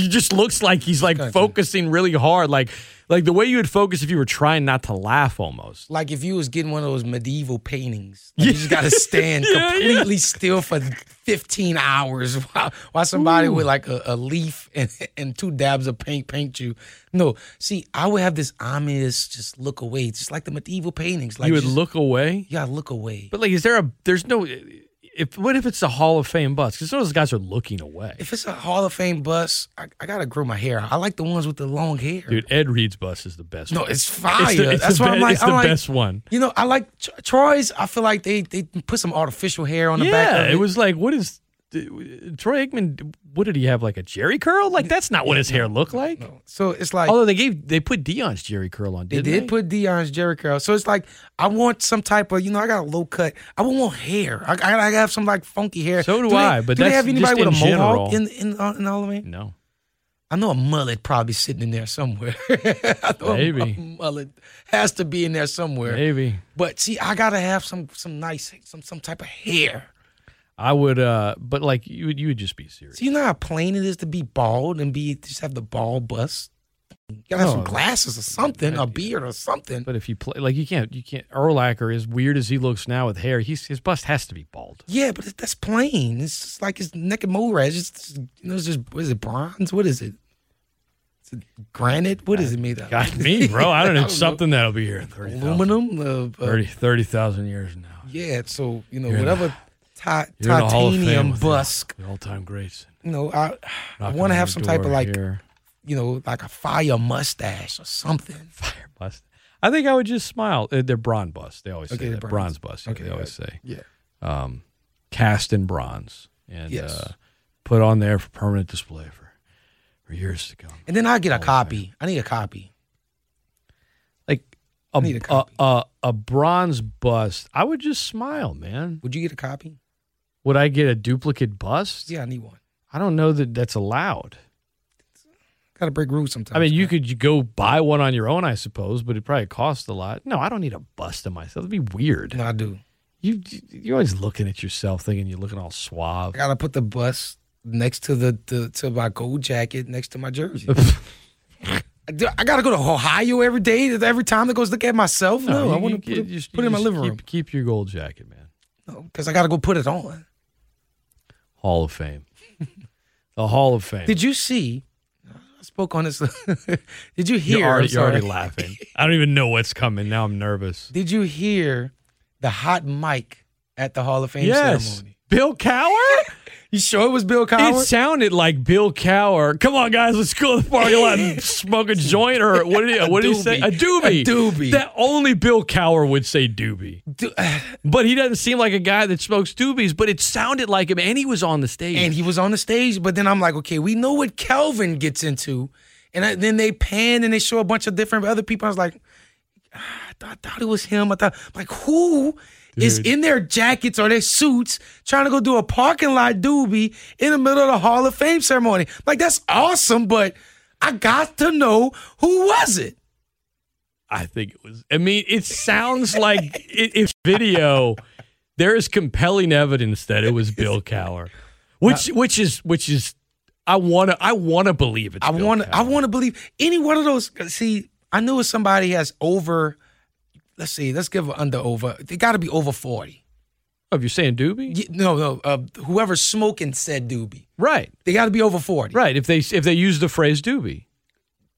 just looks like he's like focusing really hard, like the way you would focus if you were trying not to laugh, almost like if you was getting one of those medieval paintings. Like you just got to stand completely still for 15 hours while somebody with like a leaf and two dabs of paint you. No, see, I would have this ominous just look away, just like the medieval paintings. Like you would just look away. Yeah, look away. But like, there's no. What if it's a Hall of Fame bus? Because some of those guys are looking away. If it's a Hall of Fame bus, I got to grow my hair. I like the ones with the long hair. Dude, Ed Reed's bus is the best one. No, it's fire. That's why I'm like, it's the best one. You know, I like Troy's. I feel like they put some artificial hair on the back of it. Yeah, it was like, what is Troy Aikman, what did he have, like a Jerry curl? Like, that's not what his hair looked like. No. So it's like... Although they put Deion's Jerry curl on, didn't they? They did put Deion's Jerry curl. So it's like, I want some type of, I got a low cut. I wouldn't want hair. I got to have some, like, funky hair. So do they have anybody with a mohawk in all of it? No. I know a mullet probably sitting in there somewhere. Maybe. A mullet has to be in there somewhere. Maybe. But, see, I got to have some nice, some type of hair. I would, but like you would just be serious. So you know how plain it is to be bald and just have the bald bust. You gotta have some glasses or something, a beard or something. But if you play, like you can't. Urlacher, as weird as he looks now with hair, his bust has to be bald. Yeah, but that's plain. It's just like his neck and mole rash. It's just, what is it, bronze? What is it? Is it granite? What is it made of? Got me, bro. I don't know. Something that'll be here in 30,000. Aluminum. 30,000 years now. Yeah. So whatever. Titanium busk. The all-time greats. I want to have some type of like, like a fire mustache or something. Fire mustache. I think I would just smile. They're bronze bust. They always say that. Bronze bust. Okay, they always say. Yeah. Cast in bronze and put on there for permanent display for years to come. And then I get a copy. I need a copy. Like a bronze bust. I would just smile, man. Would you get a copy? Would I get a duplicate bust? Yeah, I need one. I don't know that that's allowed. Got to break rules sometimes. I mean, you could go buy one on your own, I suppose, but it probably costs a lot. No, I don't need a bust of myself. It'd be weird. No, I do. You're always looking at yourself, thinking you're looking all suave. I got to put the bust next to to my gold jacket, next to my jersey. I got to go to Ohio every day, every time that goes look at myself? No, I want to put it in my living room. Keep your gold jacket, man. No, because I got to go put it on. Hall of Fame. The Hall of Fame. Did you see? I spoke on this. Did you hear? You're already laughing. I don't even know what's coming. Now I'm nervous. Did you hear the hot mic at the Hall of Fame ceremony? Bill Cowher? You sure it was Bill Cowher? It sounded like Bill Cowher. Come on, guys, let's go to the party lot and smoke a joint or what did he say? A doobie. A doobie. That only Bill Cowher would say doobie. But he doesn't seem like a guy that smokes doobies, but it sounded like him, and he was on the stage. But then I'm like, okay, we know what Calvin gets into. And then they pan and they show a bunch of different other people. I was like, I thought it was him. I thought, like, who is in their jackets or their suits trying to go do a parking lot doobie in the middle of the Hall of Fame ceremony. Like, that's awesome, but I got to know, who was it? I think it was. I mean, it sounds like it's video. There is compelling evidence that it was Bill Cowher, which is. I wanna believe it. I wanna believe any one of those. See, I knew if somebody has over. Let's see. Let's give an over. They got to be over 40. Oh, you're saying doobie? Yeah, no. Whoever smoking said doobie. Right. They got to be over 40. Right. If they use the phrase doobie.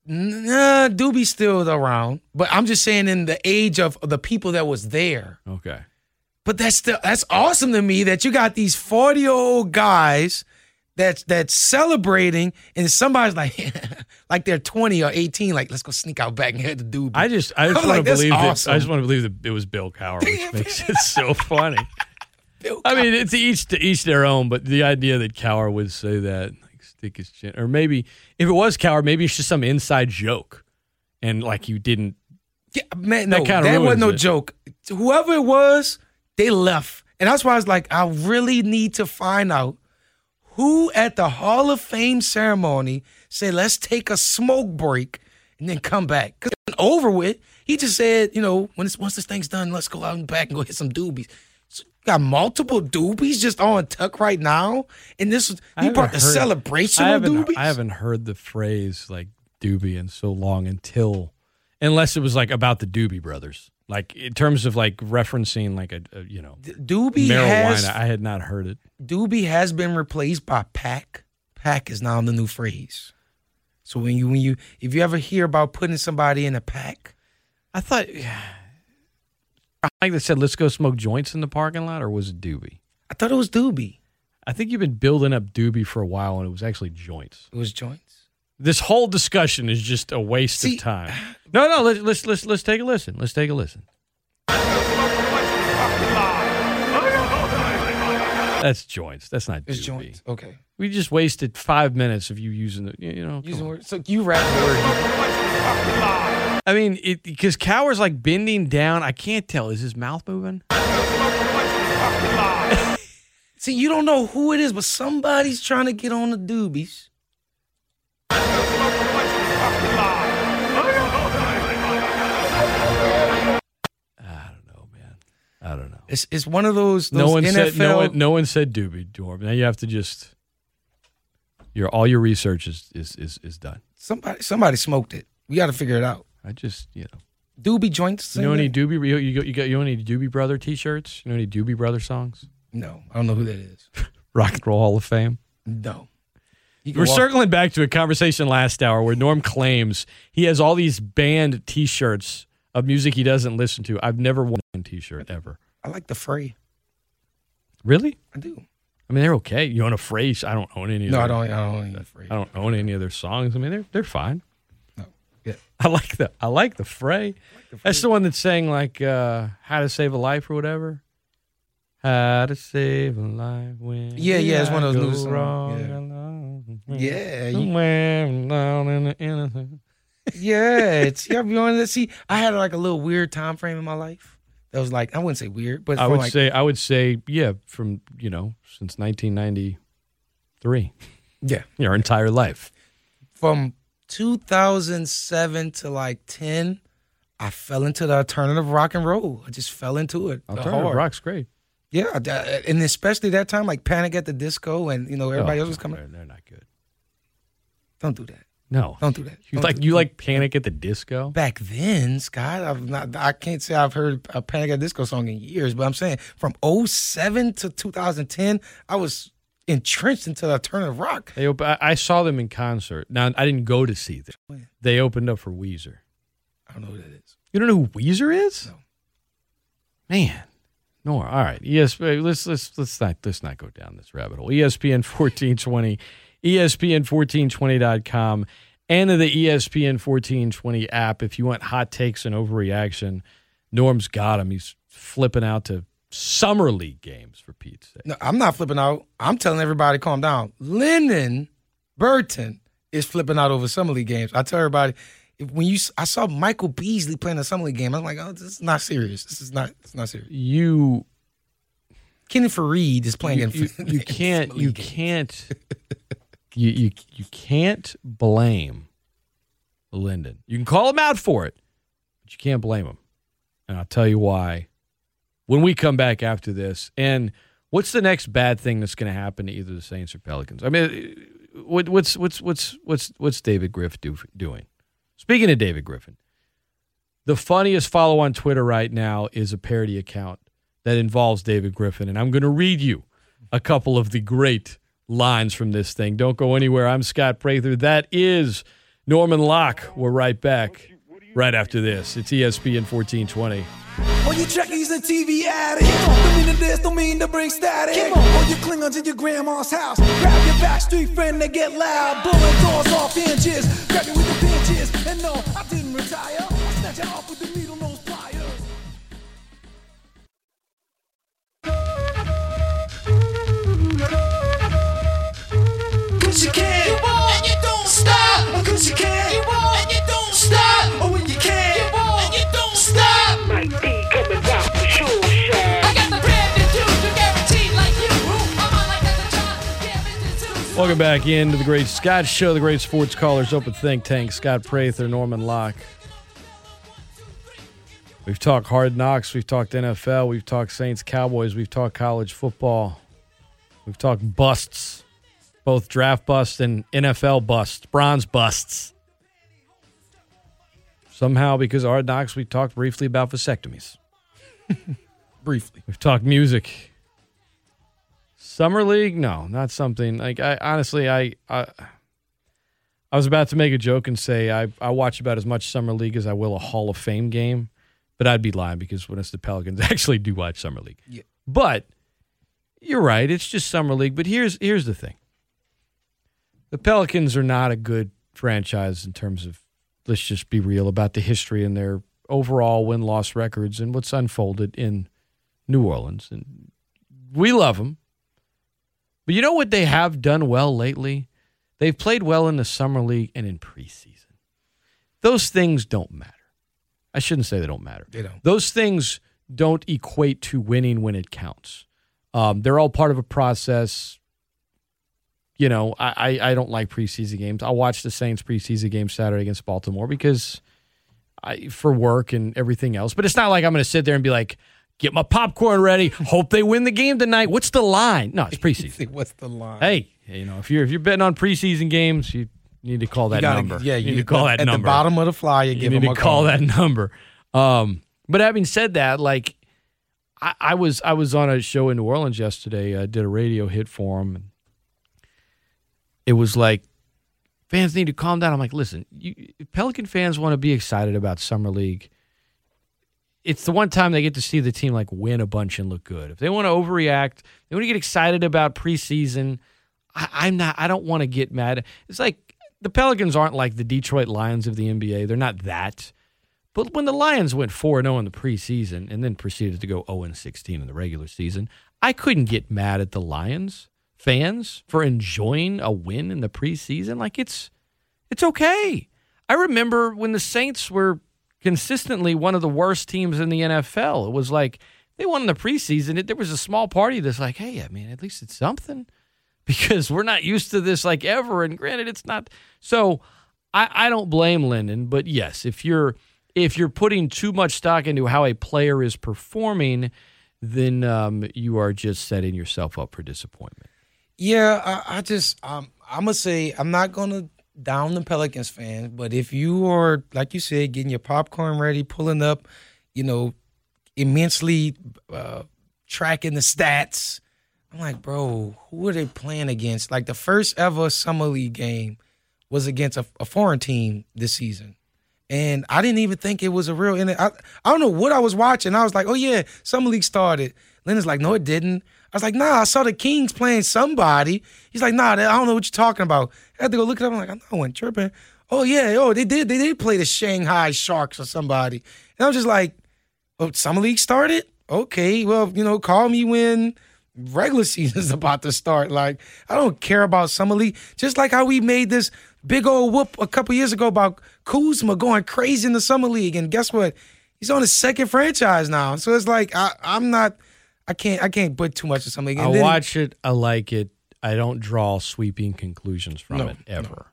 Nah, doobie's still around. But I'm just saying in the age of the people that was there. Okay. But that's awesome to me that you got these 40-year-old guys that's celebrating, and somebody's like, like they're 20 or 18, like, let's go sneak out back and hit the doobie. I just want to believe that it was Bill Cowher, which makes it so funny. I mean, it's each their own, but the idea that Cowher would say that, like, stick his chin, or maybe if it was Cowher, maybe it's just some inside joke, and like you didn't. Yeah, man, no, that wasn't no joke. Whoever it was, they left, and that's why I was like, I really need to find out who at the Hall of Fame ceremony said, let's take a smoke break and then come back. Because it wasn't over with. He just said, you know, once this thing's done, let's go out and back and go hit some doobies. So you got multiple doobies just on tuck right now. And this was, you brought the celebration of doobies? I haven't heard the phrase like doobie in so long unless it was like about the Doobie Brothers. Like in terms of like referencing like a doobie marijuana, I had not heard it. Doobie has been replaced by pack. Pack is now the new phrase. So when you if you ever hear about putting somebody in a pack, I think they said let's go smoke joints in the parking lot, or was it doobie? I thought it was doobie. I think you've been building up doobie for a while, and it was actually joints. It was joints. This whole discussion is just a waste of time. No, let's take a listen. Let's take a listen. That's joints. That's not. It's doobie. Joints. Okay. We just wasted 5 minutes of you using the. You know. Using words. So you rap the word. I mean, because Cowher's like bending down. I can't tell. Is his mouth moving? See, you don't know who it is, but somebody's trying to get on the doobies. I don't know. It's one of those NFL. No one said doobie, Dorb. Now you have to just all your research is done. Somebody smoked it. We got to figure it out. I just doobie joints. You know any doobie? You got any Doobie Brother T-shirts? You know any Doobie Brother songs? No, I don't know who that is. Rock and Roll Hall of Fame? No. We're circling back to a conversation last hour where Norm claims he has all these banned T-shirts of music he doesn't listen to. I've never worn a T-shirt ever. I like the Fray. Really? I do. I mean, they're okay. You own a Fray? I don't own any. I don't own any of their songs. I mean, they're fine. No. Yeah. I like the Fray. That's the one that's saying like "How to Save a Life" or whatever. How to save a life when it's one of those new songs. Yeah. It's y'all be honest. See, I had like a little weird time frame in my life that was like, I wouldn't say weird, but I would say from since 1993. Yeah. Your entire life. From 2007 to like 10, I fell into the alternative rock and roll. I just fell into it. Alternative rock's great. Yeah, and especially that time, like Panic at the Disco, and everybody else was coming. They're not good. Don't do that. No, don't do that. You like Panic at the Disco? Back then, Scott, I can't say I've heard a Panic at the Disco song in years, but I'm saying from 2007 to 2010, I was entrenched into the alternative rock. I saw them in concert. Now, I didn't go to see them. Oh, yeah. They opened up for Weezer. I don't know who that is. You don't know who Weezer is? No. Man. Nor. All right. Yes, let's not go down this rabbit hole. ESPN 1420. ESPN1420.com and in the ESPN 1420 app. If you want hot takes and overreaction, Norm's got him. He's flipping out to summer league games, for Pete's sake. No, I'm not flipping out. I'm telling everybody, calm down. Lennon Burton is flipping out over summer league games. I tell everybody, I saw Michael Beasley playing a summer league game. I'm like, oh, this is not serious. It's not serious. Kenny Fareed is playing. You can't blame Linden. You can call him out for it, but you can't blame him. And I'll tell you why when we come back after this. And what's the next bad thing that's going to happen to either the Saints or Pelicans? I mean, what's David Griffin doing? Speaking of David Griffin, the funniest follow on Twitter right now is a parody account that involves David Griffin. And I'm going to read you a couple of the great lines from this thing. Don't go anywhere. I'm Scott Prather. That is Norman Locke. We're right back right after this. It's ESPN 1420. Oh, you Trekkies and TV addicts. Don't mean to this, don't mean to bring static. Oh, you Klingons in your grandma's house. Grab your back street friend and get loud. Blowing doors off inches. Grab you with the pinches. And no, I didn't retire. I snatch it off with the needle nose pliers. You can, you won't, and you don't stop. Cause you can, you won't, and you don't stop. Oh, when you can, you won't, and you don't stop. Mike D coming down for sure, I got the brand new dude, you're guaranteed like you. I'm on like that's a child, damn it. Welcome back into the Great Scott Show, the great sports callers, open think tank. Scott Prather, Norman Locke. We've talked Hard Knocks, we've talked NFL, we've talked Saints, Cowboys, we've talked college football, we've talked busts. Both draft busts and NFL busts, bronze busts. Somehow, because of Hard Knocks, we talked briefly about vasectomies. Briefly. We've talked music. Summer League? No, not something. Like, I honestly was about to make a joke and say I watch about as much Summer League as I will a Hall of Fame game, but I'd be lying because when it's the Pelicans, I actually do watch Summer League. Yeah. But you're right. It's just Summer League. But here's the thing. The Pelicans are not a good franchise in terms of, let's just be real about the history and their overall win-loss records and what's unfolded in New Orleans. And we love them. But you know what they have done well lately? They've played well in the Summer League and in preseason. Those things don't matter. I shouldn't say they don't matter. They don't. Those things don't equate to winning when it counts. They're all part of a process. You know, I don't like preseason games. I watched the Saints preseason game Saturday against Baltimore because for work and everything else. But it's not like I'm going to sit there and be like, get my popcorn ready, hope they win the game tonight. What's the line? No, it's preseason. What's the line? Hey, you know, if you're betting on preseason games, you need to call that number. Yeah, you need to call that number. At the bottom of the flyer, you need to call that number. But having said that, like I was on a show in New Orleans yesterday. I did a radio hit for them. And it was like, fans need to calm down. I'm like, listen, Pelican fans want to be excited about Summer League. It's the one time they get to see the team like win a bunch and look good. If they want to overreact, they want to get excited about preseason. I don't want to get mad. It's like the Pelicans aren't like the Detroit Lions of the NBA. They're not that. But when the Lions went 4-0 in the preseason and then proceeded to go 0-16 in the regular season, I couldn't get mad at the Lions fans for enjoying a win in the preseason. Like it's okay. I remember when the Saints were consistently one of the worst teams in the NFL. It was like they won in the preseason. There was a small party that's like, hey, I mean, at least it's something because we're not used to this like ever. And granted, it's not. So I don't blame Linden, but yes, if you're putting too much stock into how a player is performing, then you are just setting yourself up for disappointment. Yeah, I just I'm going to say I'm not going to down the Pelicans fans, but if you are, like you said, getting your popcorn ready, pulling up, you know, immensely tracking the stats, I'm like, bro, who are they playing against? Like the first ever Summer League game was against a foreign team this season. And I didn't even think it was a real – I don't know what I was watching. I was like, oh, yeah, Summer League started. Lynn's like, no, it didn't. I was like, nah, I saw the Kings playing somebody. He's like, nah, I don't know what you're talking about. I had to go look it up. I'm like, I know I wasn't tripping. Oh, yeah, they did play the Shanghai Sharks or somebody. And I was just like, oh, Summer League started? Okay, well, you know, call me when regular season's about to start. Like, I don't care about Summer League. Just like how we made this big old whoop a couple years ago about Kuzma going crazy in the summer league. And guess what? He's on his second franchise now. So it's like I can't put too much of something. I watch it. I like it. I don't draw sweeping conclusions from it ever. No.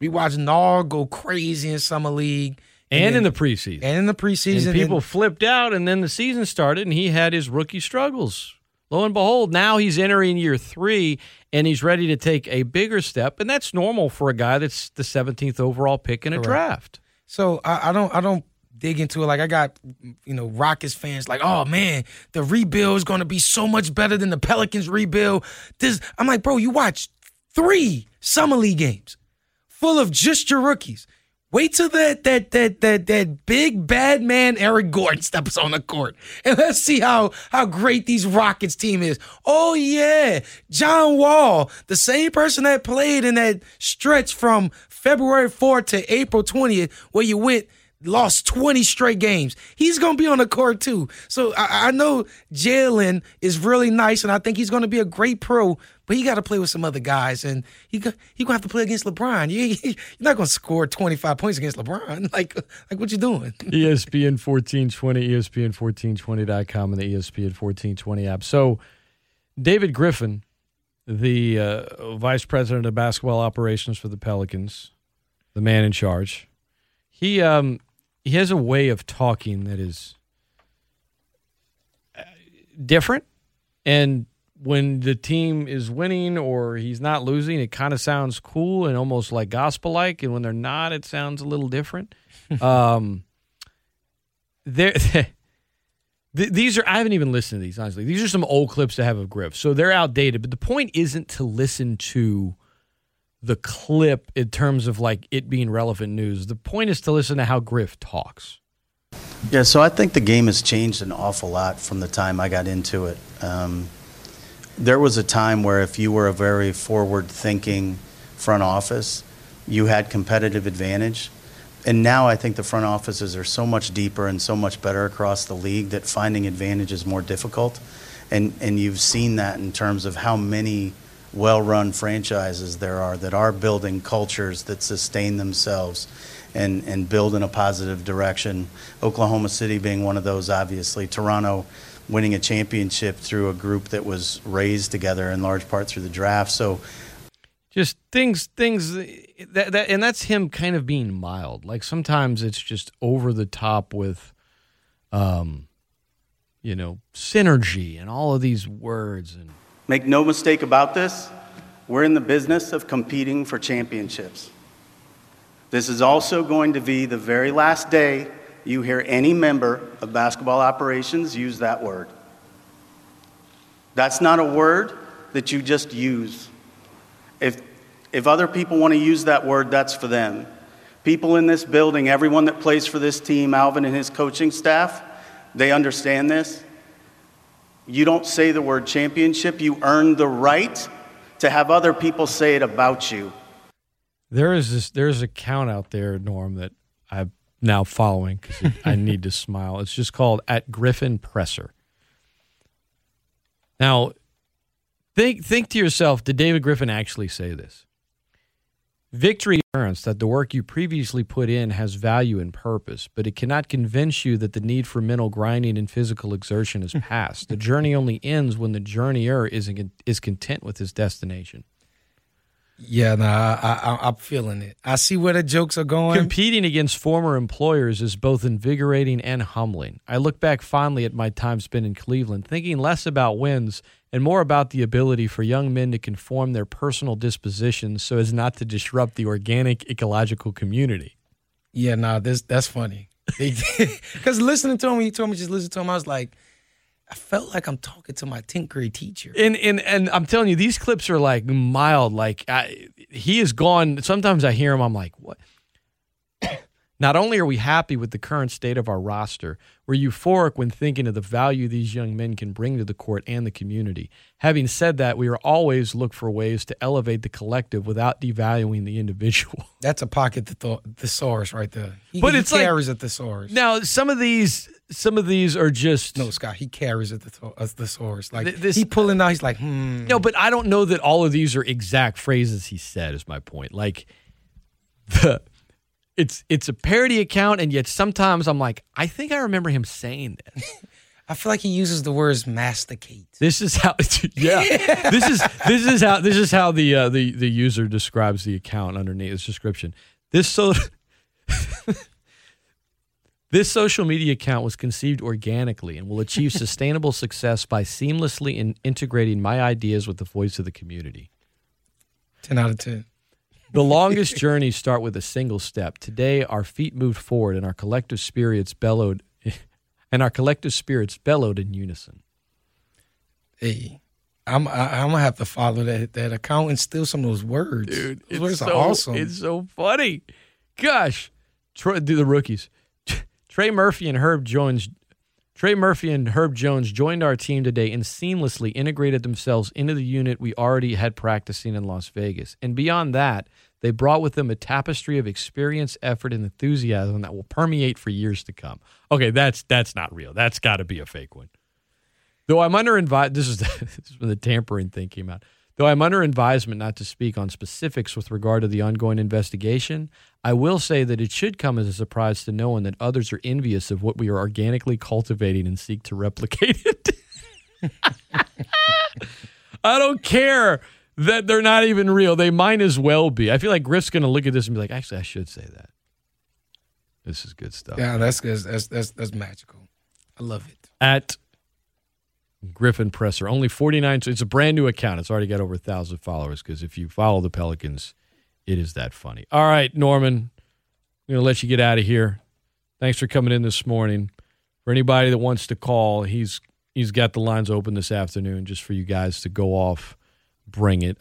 We watched Nall go crazy in summer league. And then, in the preseason. And in the preseason. And people flipped out, and then the season started, and he had his rookie struggles. Lo and behold, now he's entering year three, and he's ready to take a bigger step, and that's normal for a guy that's the 17th overall pick in a draft. So I don't dig into it. Like, I got, Rockets fans like, oh, man, the rebuild is going to be so much better than the Pelicans rebuild. I'm like, bro, you watched 3 summer league games full of just your rookies. Wait till that big bad man Eric Gordon steps on the court, and let's see how great these Rockets team is. Oh yeah, John Wall, the same person that played in that stretch from February 4th to April 20th, where you lost 20 straight games. He's going to be on the court too. So I know Jalen is really nice, and I think he's going to be a great pro, but he got to play with some other guys, and he going to have to play against LeBron. You're not going to score 25 points against LeBron. Like what you doing? ESPN 1420, ESPN1420.com, and the ESPN 1420 app. So David Griffin, the vice president of basketball operations for the Pelicans, the man in charge, he has a way of talking that is different, and when the team is winning or he's not losing, it kind of sounds cool and almost like gospel-like, and when they're not, it sounds a little different. These are I haven't even listened to these, honestly. These are some old clips to have of Griff, so they're outdated, but the point isn't to listen to the clip in terms of like it being relevant news. The point is to listen to how Griff talks. Yeah, so I think the game has changed an awful lot from the time I got into it. There was a time where if you were a very forward-thinking front office, you had competitive advantage. And now I think the front offices are so much deeper and so much better across the league that finding advantage is more difficult. And you've seen that in terms of how many well-run franchises there are that are building cultures that sustain themselves and build in a positive direction. Oklahoma City being one of those, obviously. Toronto winning a championship through a group that was raised together in large part through the draft. So just things that and that's him kind of being mild. Like sometimes it's just over the top with synergy and all of these words. And make no mistake about this, we're in the business of competing for championships. This is also going to be the very last day you hear any member of basketball operations use that word. That's not a word that you just use. If other people want to use that word, that's for them. People in this building, everyone that plays for this team, Alvin and his coaching staff, they understand this. You don't say the word championship. You earn the right to have other people say it about you. There's a count out there, Norm, that I'm now following because I need to smile. It's just called @GriffinPresser. Now, think to yourself, did David Griffin actually say this? Victory assurance that the work you previously put in has value and purpose, but it cannot convince you that the need for mental grinding and physical exertion is past. The journey only ends when the journeyer is content with his destination. Yeah, I'm feeling it. I see where the jokes are going. Competing against former employers is both invigorating and humbling. I look back fondly at my time spent in Cleveland, thinking less about wins and more about the ability for young men to conform their personal dispositions so as not to disrupt the organic ecological community. Yeah, that's funny. Because listening to him, when you told me just listen to him, I was like, I felt like I'm talking to my 10th grade teacher. And I'm telling you, these clips are like mild. Like he is gone. Sometimes I hear him, I'm like, what? Not only are we happy with the current state of our roster, we're euphoric when thinking of the value these young men can bring to the court and the community. Having said that, we are always look for ways to elevate the collective without devaluing the individual. That's a pocket thesaurus right there. He carries a thesaurus. Now, some of these are just... No, Scott, he carries a thesaurus. Like, he's pulling out, he's like, No, but I don't know that all of these are exact phrases he said is my point. Like... it's a parody account, and yet sometimes I'm like, I think I remember him saying this. I feel like he uses the words masticate. This is how, yeah. This is how the user describes the account underneath its description. This social media account was conceived organically and will achieve sustainable success by seamlessly integrating my ideas with the voice of the community. 10 out of 10. The longest journeys start with a single step. Today, our feet moved forward and our collective spirits bellowed in unison. Hey, I'm gonna have to follow that account and steal some of those words. Dude, those words are awesome. It's so funny. Gosh, do the rookies. Trey Murphy and Herb Jones joined our team today and seamlessly integrated themselves into the unit we already had practicing in Las Vegas. And beyond that, they brought with them a tapestry of experience, effort, and enthusiasm that will permeate for years to come. Okay, that's not real. That's got to be a fake one. Though I'm under advisement, this is when the tampering thing came out. Though I'm under advisement not to speak on specifics with regard to the ongoing investigation, I will say that it should come as a surprise to no one that others are envious of what we are organically cultivating and seek to replicate it. I don't care that they're not even real. They might as well be. I feel like Griff's going to look at this and be like, actually, I should say that. This is good stuff. Yeah, that's good. That's magical. I love it. At Griffin Presser, only 49. So it's a brand new account. It's already got over 1,000 followers because if you follow the Pelicans, it is that funny. All right, Norman, I'm going to let you get out of here. Thanks for coming in this morning. For anybody that wants to call, he's got the lines open this afternoon just for you guys to go off, bring it.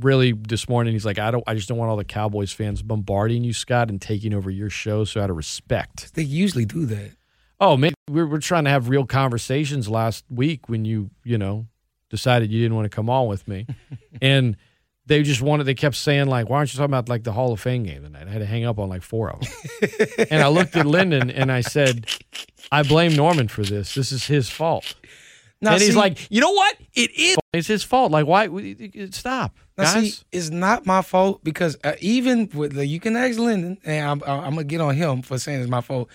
Really this morning he's like, I just don't want all the Cowboys fans bombarding you, Scott, and taking over your show. So out of respect, they usually do that. Oh, man, we're trying to have real conversations last week when you decided you didn't want to come on with me. And they kept saying, like, why aren't you talking about, like, the Hall of Fame game tonight? I had to hang up on, like, 4 of them. And I looked at Lyndon and I said, I blame Norman for this. This is his fault. Now, and he's like, you know what? It is. It's his fault. Like, why? Stop, guys. See, it's not my fault because even with you can ask Lyndon, and I'm going to get on him for saying it's my fault.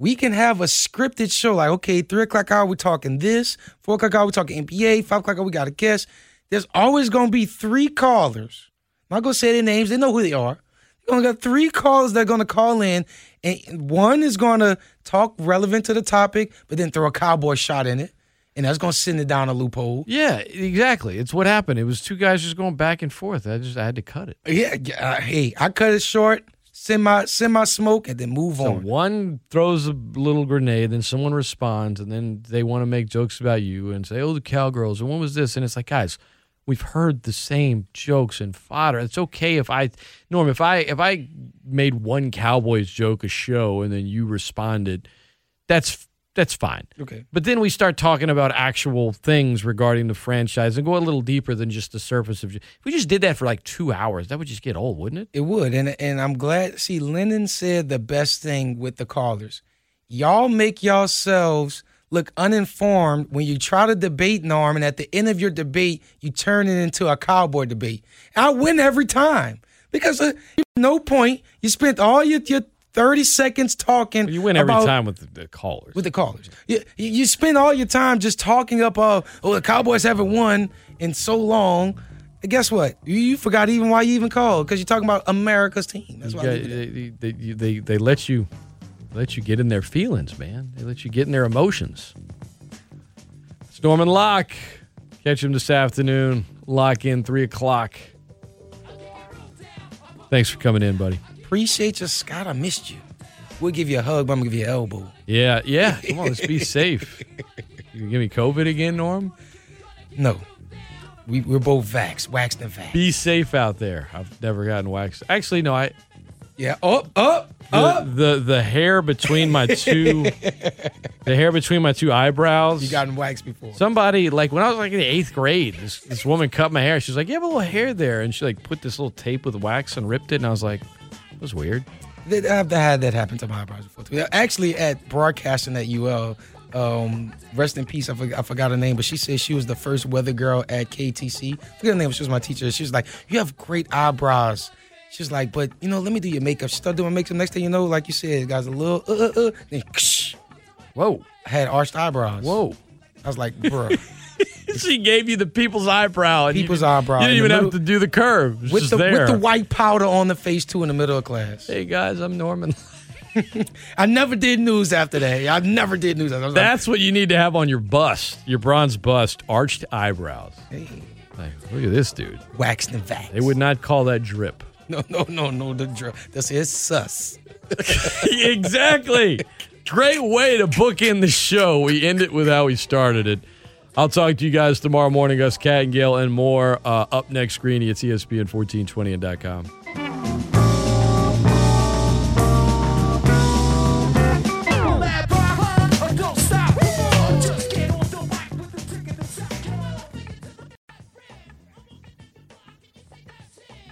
We can have a scripted show, like, okay, 3 o'clock hour, we're talking this. 4 o'clock hour, we're talking NBA. 5 o'clock hour, we got a guest. There's always going to be 3 callers. I'm not going to say their names. They know who they are. You're going to got 3 callers that are going to call in, and one is going to talk relevant to the topic, but then throw a Cowboy shot in it, and that's going to send it down a loophole. Yeah, exactly. It's what happened. It was 2 guys just going back and forth. I had to cut it. Yeah. Hey, I cut it short. Send my smoke and then move on. One throws a little grenade, then someone responds, and then they want to make jokes about you and say, oh, the Cowgirls, and when was this? And it's like, guys, we've heard the same jokes and fodder. It's okay if I made one Cowboys joke a show and then you responded, that's fine. Okay. But then we start talking about actual things regarding the franchise and go a little deeper than just the surface of. If we just did that for like 2 hours, that would just get old, wouldn't it? It would. And I'm glad. See, Lennon said the best thing with the callers. Y'all make yourselves look uninformed when you try to debate Norm, and at the end of your debate, you turn it into a Cowboy debate. And I win every time because no point. You spent all your 30 seconds talking. You win every time with the callers. With the callers. You spend all your time just talking up, the Cowboys haven't won in so long. And guess what? You forgot even why you even called because you're talking about America's team. That's why they let you get in their feelings, man. They let you get in their emotions. It's Norman Locke. Catch him this afternoon. Lock in 3 o'clock. Thanks for coming in, buddy. Appreciate you, Scott. I missed you. We'll give you a hug, but I'm going to give you an elbow. Yeah. Come on, let's be safe. You going to give me COVID again, Norm? No. We're both waxed and vaxxed. Be safe out there. I've never gotten waxed. Actually, no, I... Yeah, up. The hair between my two... the hair between my two eyebrows. You gotten waxed before. Somebody, like, when I was, like, in the 8th grade, this woman cut my hair. She was like, you have a little hair there. And she, like, put this little tape with wax and ripped it, and I was like... It was weird. I've had that happen to my eyebrows before, too. Actually, at broadcasting at UL, rest in peace, I forgot her name, but she said she was the first weather girl at KTC. I forget her name, but she was my teacher. She was like, you have great eyebrows. She was like, but, you know, let me do your makeup. She started doing makeup. Next thing you know, like you said, guys, a little, Then, ksh, whoa. I had arched eyebrows. Whoa. I was like, bro. She gave you the people's eyebrow. People's eyebrow. You didn't even have to do the curve. With the white powder on the face, too, in the middle of class. Hey, guys, I'm Norman. I never did news after that. I never did news after that. That's like, what you need to have on your bust, your bronze bust, arched eyebrows. Hey. Like, look at this dude. Waxed and vaxed. They would not call that drip. No. The drip. That's his sus. Exactly. Great way to book in the show. We end it with how we started it. I'll talk to you guys tomorrow morning. Gus Cattingale and more. Up next, Greeny. It's ESPN 1420.com.